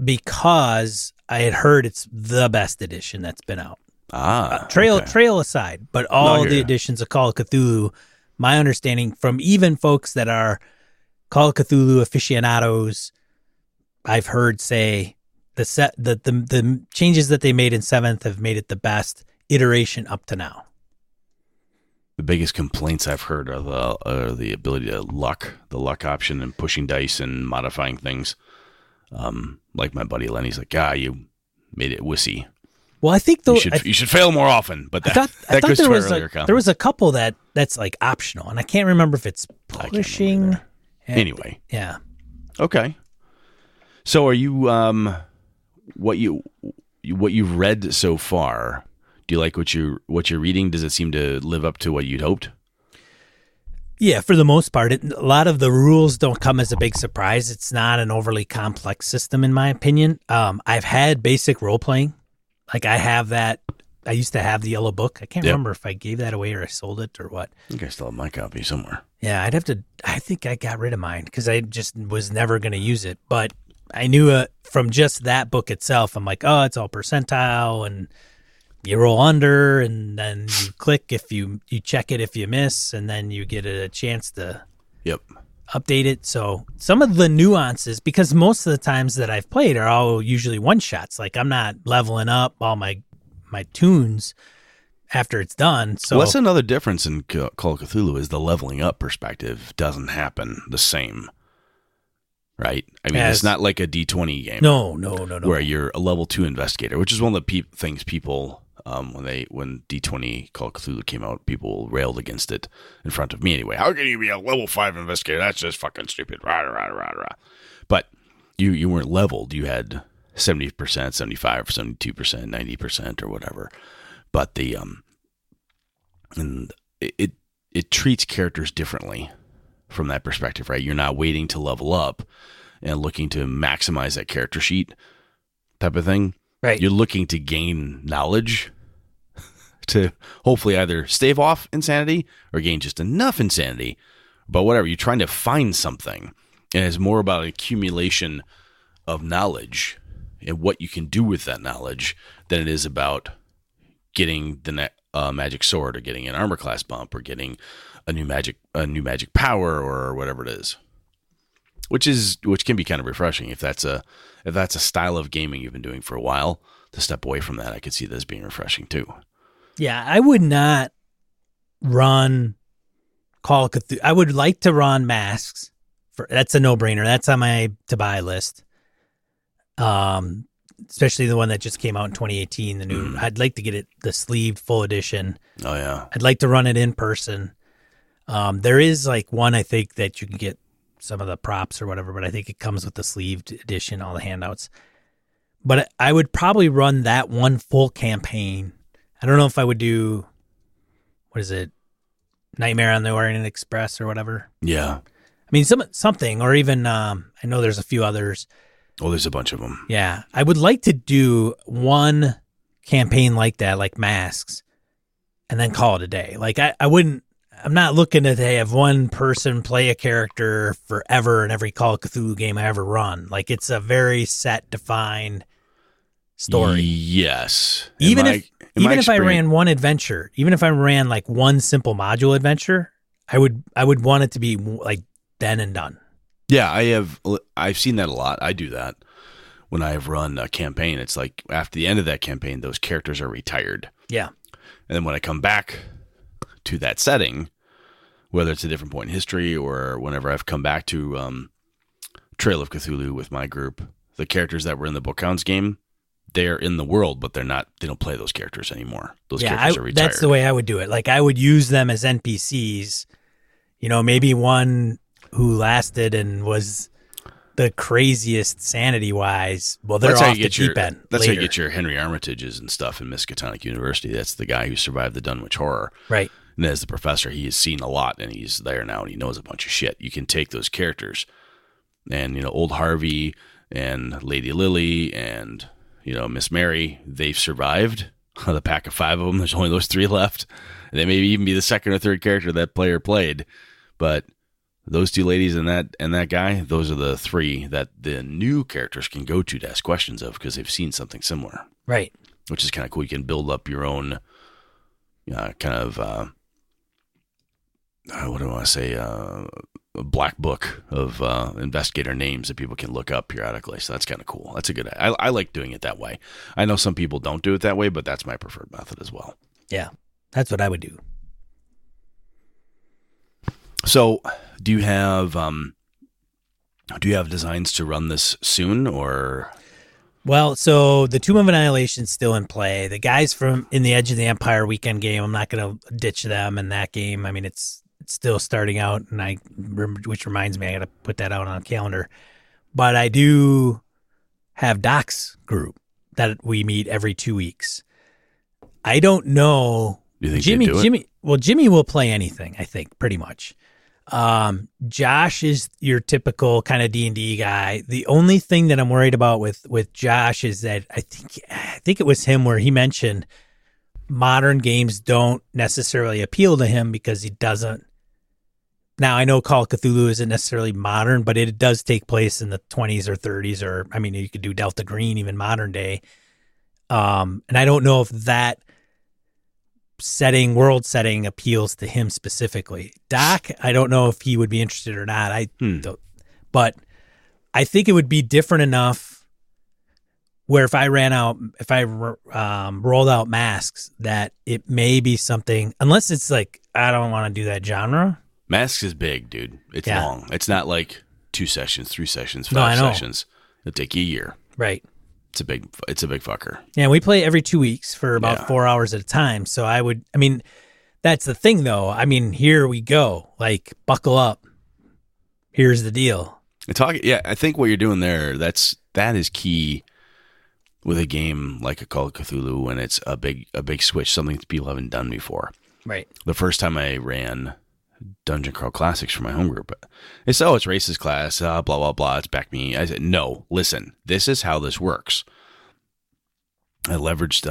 because I had heard it's the best edition that's been out. Trail aside, but all the editions of Call of Cthulhu, my understanding from even folks that are Call of Cthulhu aficionados, I've heard say the changes that they made in 7th have made it the best iteration up to now. The biggest complaints I've heard are the ability to luck, the luck option, and pushing dice and modifying things. Like my buddy Lenny's like, you made it wussy. Well, I think though you should fail more often. But I thought goes to our earlier comment. There was a couple that's like optional, and I can't remember if it's pushing. Anyway, yeah, okay. So are you, what you've read so far, do you like what you're reading? Does it seem to live up to what you'd hoped? Yeah, for the most part, a lot of the rules don't come as a big surprise. It's not an overly complex system, in my opinion. I've had basic role-playing. Like I have that. I used to have the yellow book. I can't remember if I gave that away or I sold it or what. I think I still have my copy somewhere. Yeah, I think I got rid of mine because I just was never going to use it, but I knew from just that book itself, I'm like, it's all percentile and you roll under and then you click if you check it if you miss and then you get a chance to update it. So some of the nuances, because most of the times that I've played are all usually one shots. Like I'm not leveling up all my tunes after it's done. So that's another difference in Call of Cthulhu is the leveling up perspective doesn't happen the same. Right. I mean, it's not like a D20 game. No. Where you're a level 2 investigator, which is one of the things people, when D20 Call of Cthulhu came out, people railed against it in front of me anyway. How can you be a level 5 investigator? That's just fucking stupid. Rah, rah, rah. But you weren't leveled. You had 70%, 75%, 72%, 90% or whatever. But and it treats characters differently from that perspective, right? You're not waiting to level up and looking to maximize that character sheet type of thing. Right. You're looking to gain knowledge to hopefully either stave off insanity or gain just enough insanity, but whatever. You're trying to find something, and it's more about accumulation of knowledge and what you can do with that knowledge than it is about getting the magic sword or getting an armor class bump or getting a new magic power or whatever it is, which can be kind of refreshing if that's a style of gaming you've been doing for a while. To step away from that, I could see this being refreshing too. Yeah, I would not run Call of Cthulhu. I would like to run Masks. That's a no-brainer. That's on my to-buy list. Especially the one that just came out in 2018, the new. I'd like to get it the sleeved full edition. Oh yeah, I'd like to run it in person. There is like one, I think, that you can get some of the props or whatever, but I think it comes with the sleeved edition, all the handouts. But I would probably run that one full campaign. I don't know if I would do, what is it, Nightmare on the Orient Express or whatever. Yeah. I mean, something, or even, I know there's a few others. Oh, there's a bunch of them. Yeah. I would like to do one campaign like that, like Masks, and then call it a day. Like, I'm not looking to have one person play a character forever in every Call of Cthulhu game I ever run. Like, it's a very set, defined story. Yes. Even if I ran one adventure, even if I ran like one simple module adventure, I would want it to be like then and done. Yeah, I've seen that a lot. I do that when I've run a campaign. It's like after the end of that campaign, those characters are retired. Yeah. And then when I come back to that setting, whether it's a different point in history or whenever I've come back to Trail of Cthulhu with my group, the characters that were in the Bookhounds game, they're in the world, but they don't play those characters anymore. Those characters are retired. That's the way I would do it. Like, I would use them as NPCs, you know, maybe one who lasted and was the craziest sanity wise. Well, they're off the deep end. That's how you get your Henry Armitages and stuff in Miskatonic University. That's the guy who survived the Dunwich Horror. Right. And as the professor, he has seen a lot and he's there now and he knows a bunch of shit. You can take those characters and, you know, old Harvey and Lady Lily and, you know, Miss Mary, they've survived. The pack of five of them, there's only those three left. And they may even be the second or third character that player played. But those two ladies and that guy, those are the three that the new characters can go to ask questions of because they've seen something similar. Right. Which is kind of cool. You can build up your own black book of investigator names that people can look up periodically. So that's kind of cool. That's a good, I like doing it that way. I know some people don't do it that way, but that's my preferred method as well. Yeah, that's what I would do. So do you have, designs to run this soon or? Well, so the Tomb of Annihilation is still in play. The guys from in the Edge of the Empire weekend game, I'm not going to ditch them in that game. I mean, it's still starting out, and which reminds me, I got to put that out on a calendar. But I do have Doc's group that we meet every 2 weeks. I don't know. Do you think Jimmy will play anything, I think, pretty much. Josh is your typical kind of D&D guy. The only thing that I'm worried about with Josh is that I think it was him where he mentioned modern games don't necessarily appeal to him because he doesn't. Now, I know Call of Cthulhu isn't necessarily modern, but it does take place in the 20s or 30s, or, I mean, you could do Delta Green, even modern day. And I don't know if that world setting appeals to him specifically. Doc, I don't know if he would be interested or not. But I think it would be different enough where if I rolled out Masks, that it may be something, unless it's like, I don't want to do that genre. Masks is big, dude. It's long. It's not like 2 sessions, 3 sessions, 5 sessions. It'll take you a year. Right. It's a big fucker. Yeah, we play every 2 weeks for about 4 hours at a time. So that's the thing though. I mean, here we go. Like, buckle up. Here's the deal. I think what you're doing there, that is key with a game like a Call of Cthulhu when it's a big switch, something that people haven't done before. Right. The first time I ran Dungeon Crawl Classics for my home group, it's racist class, blah blah blah, it's back me. I said, no, listen, this is how this works. I leveraged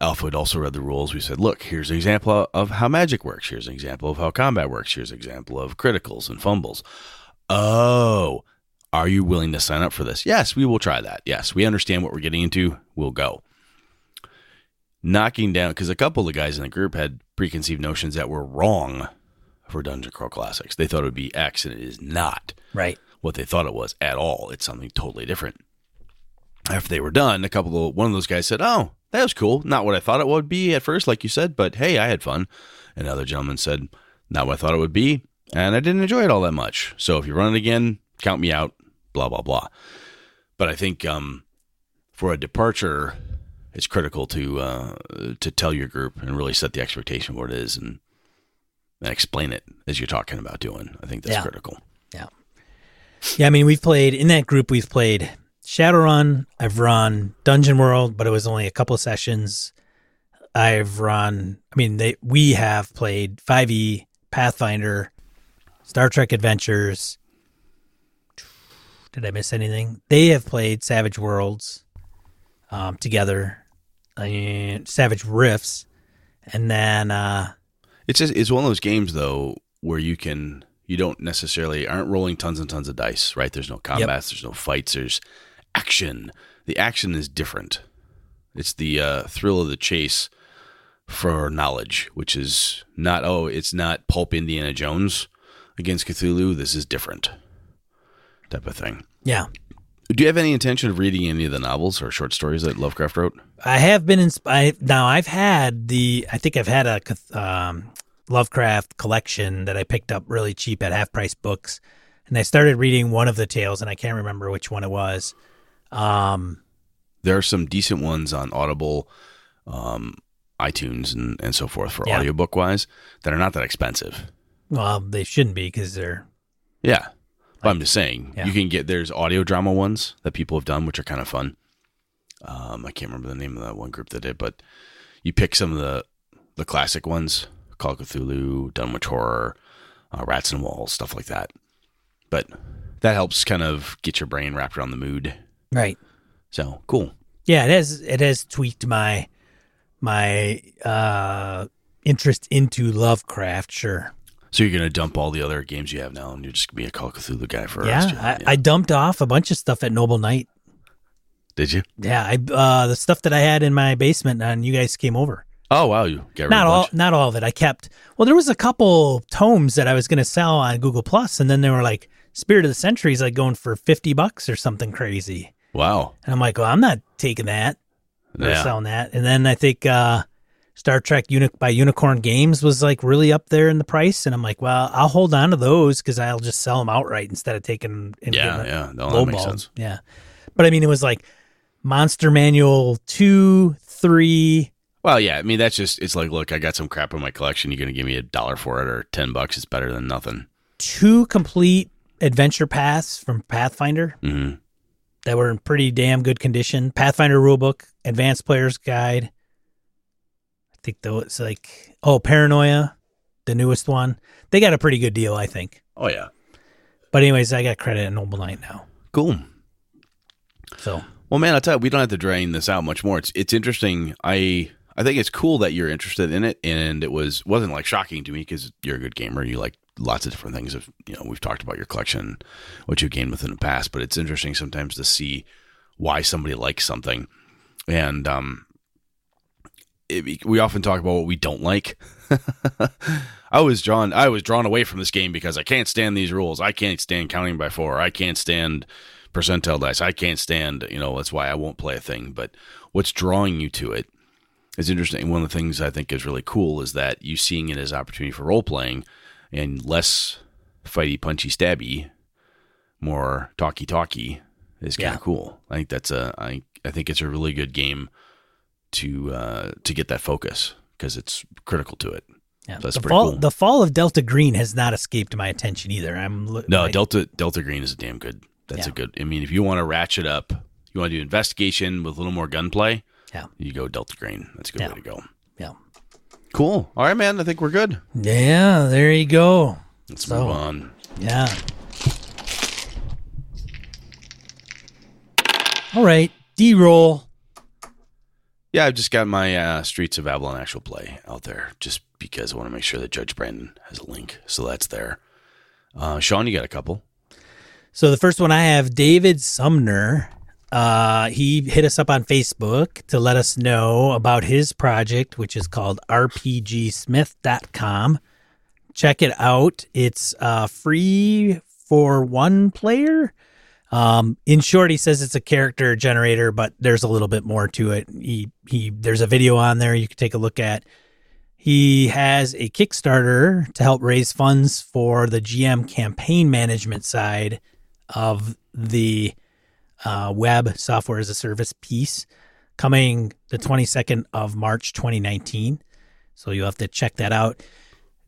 Alpha had also read the rules. We said, look, here's an example of how magic works, here's an example of how combat works, here's an example of criticals and fumbles. Oh, are you willing to sign up for this? Yes, we will try that. Yes, we understand what we're getting into. We'll go. Knocking down, because a couple of the guys in the group had preconceived notions that were wrong for Dungeon Crawl Classics. They thought it would be X, and it is not right what they thought it was at all. It's something totally different. After they were done, one of those guys said, oh, that was cool. Not what I thought it would be at first, like you said, but hey, I had fun. Another gentleman said, not what I thought it would be, and I didn't enjoy it all that much. So if you run it again, count me out, blah, blah, blah. But I think for a departure, it's critical to tell your group and really set the expectation of what it is and explain it as you're talking about doing. I think that's critical. Yeah. Yeah. I mean, we've played Shadowrun. I've run Dungeon World, but it was only a couple of sessions. We have played 5e, Pathfinder, Star Trek Adventures. Did I miss anything? They have played Savage Worlds together, and Savage Rifts, and then it's one of those games though where you aren't rolling tons and tons of dice, right? There's no combats, there's no fights, there's action. The action is different. It's the thrill of the chase for knowledge, which is not it's not pulp Indiana Jones against Cthulhu. This is different type of thing. Yeah. Do you have any intention of reading any of the novels or short stories that Lovecraft wrote? I have been inspired. Now I've had a Lovecraft collection that I picked up really cheap at half price books. And I started reading one of the tales and I can't remember which one it was. There are some decent ones on Audible, iTunes and so forth for audiobook wise that are not that expensive. Well, they shouldn't be because they're. Yeah. But I'm just saying, you can get, there's audio drama ones that people have done, which are kind of fun. I can't remember the name of that one group that did, but you pick some of the classic ones, Call of Cthulhu, Dunwich Horror, Rats and Walls, stuff like that. But that helps kind of get your brain wrapped around the mood. Right. So, cool. Yeah, it has tweaked my interest into Lovecraft, sure. So you're going to dump all the other games you have now and you're just going to be a Call of Cthulhu guy for us. Yeah, I dumped off a bunch of stuff at Noble Knight. Did you? Yeah, I the stuff that I had in my basement and you guys came over. Oh, wow. You got rid of a bunch. Not all of it. I kept... Well, there was a couple tomes that I was going to sell on Google+, and then they were like, Spirit of the Century is like going for $50 or something crazy. Wow. And I'm like, well, I'm not taking that or selling that. And then I think... Star Trek by Unicorn Games was like really up there in the price. And I'm like, well, I'll hold on to those because I'll just sell them outright instead of taking low ball. Makes sense. Yeah. But I mean, it was like Monster Manual 2, 3. Well, yeah. I mean, that's just, it's like, look, I got some crap in my collection. You're going to give me $1 for it or $10. It's better than nothing. 2 complete adventure paths from Pathfinder that were in pretty damn good condition. Pathfinder Rulebook, Advanced Player's Guide. I think though it's like, Paranoia, the newest one. They got a pretty good deal, I think. Oh, yeah. But anyways, I got credit at Noble Knight now. Cool. So. Well, man, I'll tell you, we don't have to drain this out much more. It's interesting. I think it's cool that you're interested in it, and it wasn't like shocking to me because you're a good gamer. You like lots of different things. We've talked about your collection, what you've gained within the past, but it's interesting sometimes to see why somebody likes something. And, we often talk about what we don't like. I was drawn away from this game because I can't stand these rules. I can't stand counting by 4. I can't stand percentile dice. I can't stand, that's why I won't play a thing. But what's drawing you to it is interesting. One of the things I think is really cool is that you seeing it as opportunity for role-playing and less fighty, punchy, stabby, more talky is kind of cool. I think that's I think it's a really good game to get that focus because it's critical to it. Yeah. So that's pretty cool. The fall of Delta Green has not escaped my attention either. Delta Green is a damn good. That's a good. I mean, if you want to ratchet up, you want to do investigation with a little more gunplay. Yeah. You go Delta Green. That's a good way to go. Yeah. Cool. All right, man. I think we're good. Yeah. There you go. Let's move on. Yeah. All right. D-roll. Yeah, I've just got my Streets of Avalon actual play out there just because I want to make sure that Judge Brandon has a link. So that's there. Sean, you got a couple. So the first one I have, David Sumner. He hit us up on Facebook to let us know about his project, which is called rpgsmith.com. Check it out. It's free for one player. In short, he says it's a character generator, but there's a little bit more to it. There's a video on there you can take a look at. He has a Kickstarter to help raise funds for the GM campaign management side of the web software as a service piece coming the 22nd of March 2019. So you'll have to check that out.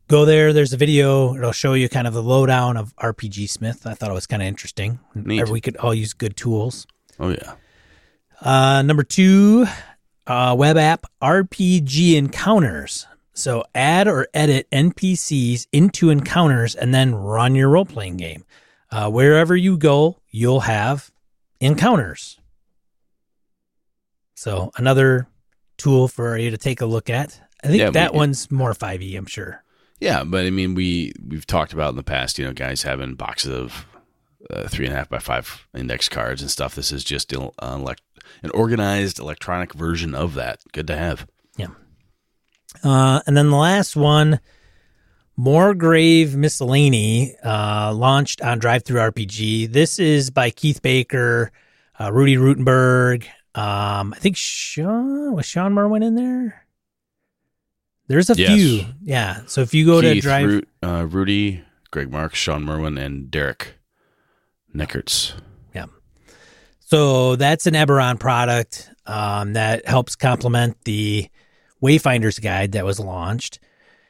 Go there. There's a video. It'll show you kind of the lowdown of RPG Smith. I thought it was kind of interesting. Neat. We could all use good tools. Oh, yeah. Number 2, web app RPG Encounters. So add or edit NPCs into encounters and then run your role-playing game. Wherever you go, you'll have encounters. So another tool for you to take a look at. I think one's more 5e, I'm sure. Yeah, but I mean, we've talked about in the past, you know, guys having boxes of 3.5 by 5 index cards and stuff. This is just an organized electronic version of that. Good to have. Yeah. And then the last one, Moregrave Miscellany, launched on DriveThruRPG. This is by Keith Baker, Rudy Rutenberg. I think Sean Merwin in there? There's a few. Yeah. So if you go Keith, to Drive... Rudy, Greg Marks, Sean Merwin, and Derek Neckerts. Yeah. So that's an Eberron product that helps complement the Wayfinder's Guide that was launched.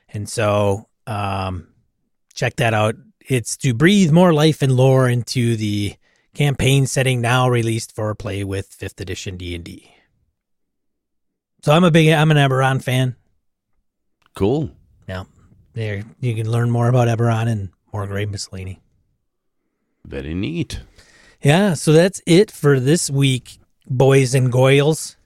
And so check that out. It's to breathe more life and lore into the campaign setting now released for play with 5th edition D&D. So I'm an Eberron fan. Cool. Yeah. There you can learn more about Eberron and Moregrave Miscellany. Very neat. Yeah, so that's it for this week, boys and goyles.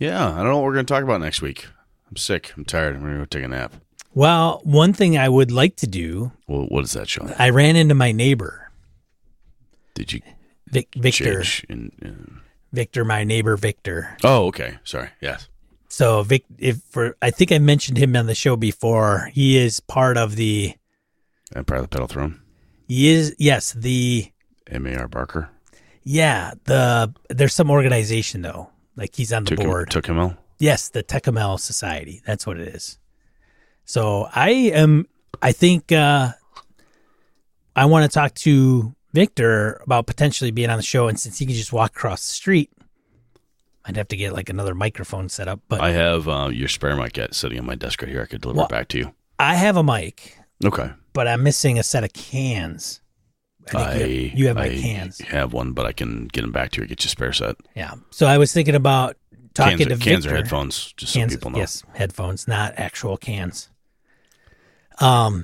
Yeah, I don't know what we're going to talk about next week. I'm sick. I'm tired. I'm going to go take a nap. Well, one thing I would like to do... Well, what is that, Sean? I ran into my neighbor. Did you... Victor. Victor, my neighbor, Victor. Oh, okay. Sorry. Yes. So Vic, I think I mentioned him on the show before. He is part of the Empire of the Petal Throne. He is, yes, the M.A.R. Barker. Yeah, there's some organization though. Like he's on the board. Tucumel. Yes, the Tucumel Society. That's what it is. So I think I want to talk to Victor about potentially being on the show, and since he can just walk across the street. I'd have to get like another microphone set up, but I have your spare mic sitting on my desk right here. I could deliver it back to you. I have a mic. Okay. But I'm missing a set of cans. I think you have my cans. I have one, but I can get them back to you. Get your spare set. Yeah. So I was thinking about talking to Victor. Cans are headphones, just so people know. Yes, headphones, not actual cans. But I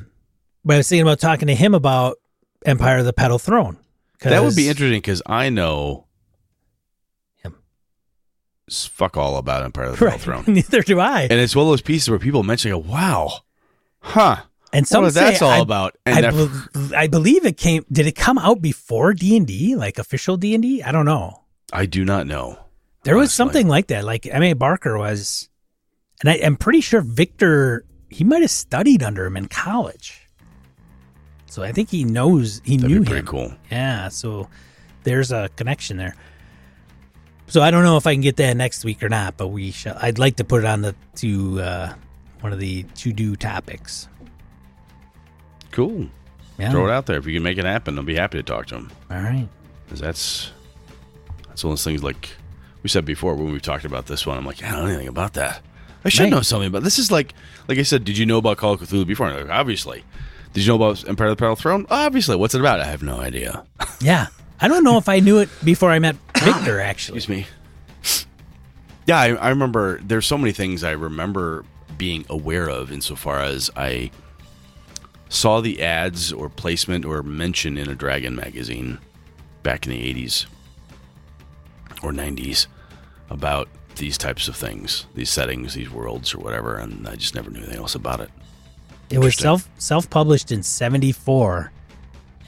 was thinking about talking to him about Empire of the Petal Throne. That would be interesting because I know... fuck all about Empire of the Petal Throne. Neither do I. And it's one of those pieces where people mention, go, wow, huh. And some what that's all about. And I believe it came, did it come out before D&D, like official D&D? I don't know. I do not know. There was something like that. Like M.A. Barker was, and I'm pretty sure Victor, he might have studied under him in college. So I think he knew him. Pretty cool. Yeah. So there's a connection there. So I don't know if I can get that next week or not, but we shall. I'd like to put it on one of the to-do topics. Cool. Yeah. Throw it out there. If you can make it happen, I'll be happy to talk to him. All right. Because that's one of those things, like we said before when we talked about this one, I'm like, I don't know anything about that. I should know something about this. Is like I said, did you know about Call of Cthulhu before? Like, obviously. Did you know about Empire of the Petal Throne? Obviously. What's it about? I have no idea. Yeah. I don't know if I knew it before I met Victor, actually. Excuse me. Yeah, I remember there's so many things I remember being aware of insofar as I saw the ads or placement or mention in a Dragon magazine back in the 80s or 90s about these types of things, these settings, these worlds or whatever, and I just never knew anything else about it. It was self-published in 1974.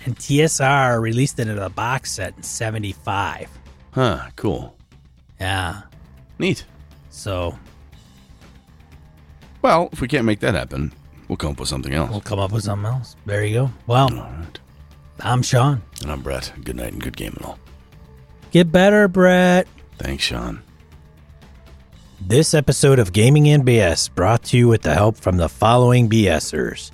And TSR released it in a box set in 1975. Huh, cool. Yeah. Neat. So. Well, if we can't make that happen, we'll come up with something else. There you go. Well, all right. I'm Sean. And I'm Brett. Good night and good game and all. Get better, Brett. Thanks, Sean. This episode of Gaming NBS brought to you with the help from the following BSers.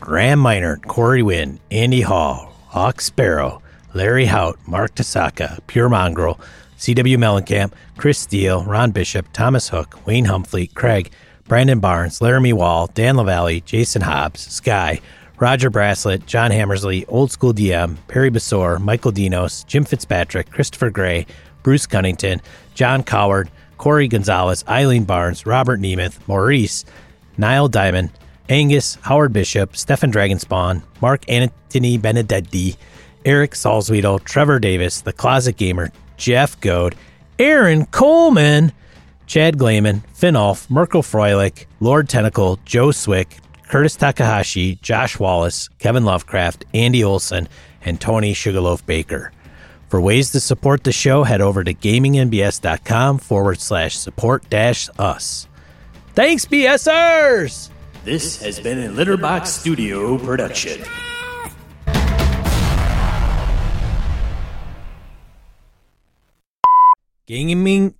Graham Minor, Corey Wynn, Andy Hall, Hawk Sparrow, Larry Hout, Mark Tasaka, Pure Mongrel, C.W. Mellencamp, Chris Steele, Ron Bishop, Thomas Hook, Wayne Humphrey, Craig, Brandon Barnes, Laramie Wall, Dan LaValle, Jason Hobbs, Sky, Roger Braslett, John Hammersley, Old School DM, Perry Besore, Michael Dinos, Jim Fitzpatrick, Christopher Gray, Bruce Cunnington, John Coward, Corey Gonzalez, Eileen Barnes, Robert Nemeth, Maurice, Niall Diamond, Angus, Howard Bishop, Stefan Dragonspawn, Mark Anthony Benedetti, Eric Salzwedel, Trevor Davis, The Closet Gamer, Jeff Goad, Aaron Coleman, Chad Glayman, Finolf, Merkel Froelich, Lord Tentacle, Joe Swick, Curtis Takahashi, Josh Wallace, Kevin Lovecraft, Andy Olson, and Tony Sugarloaf Baker. For ways to support the show, head over to GamingNBS.com/support-us. Thanks, BSers! This has been a Litterbox Studio production. Gaming...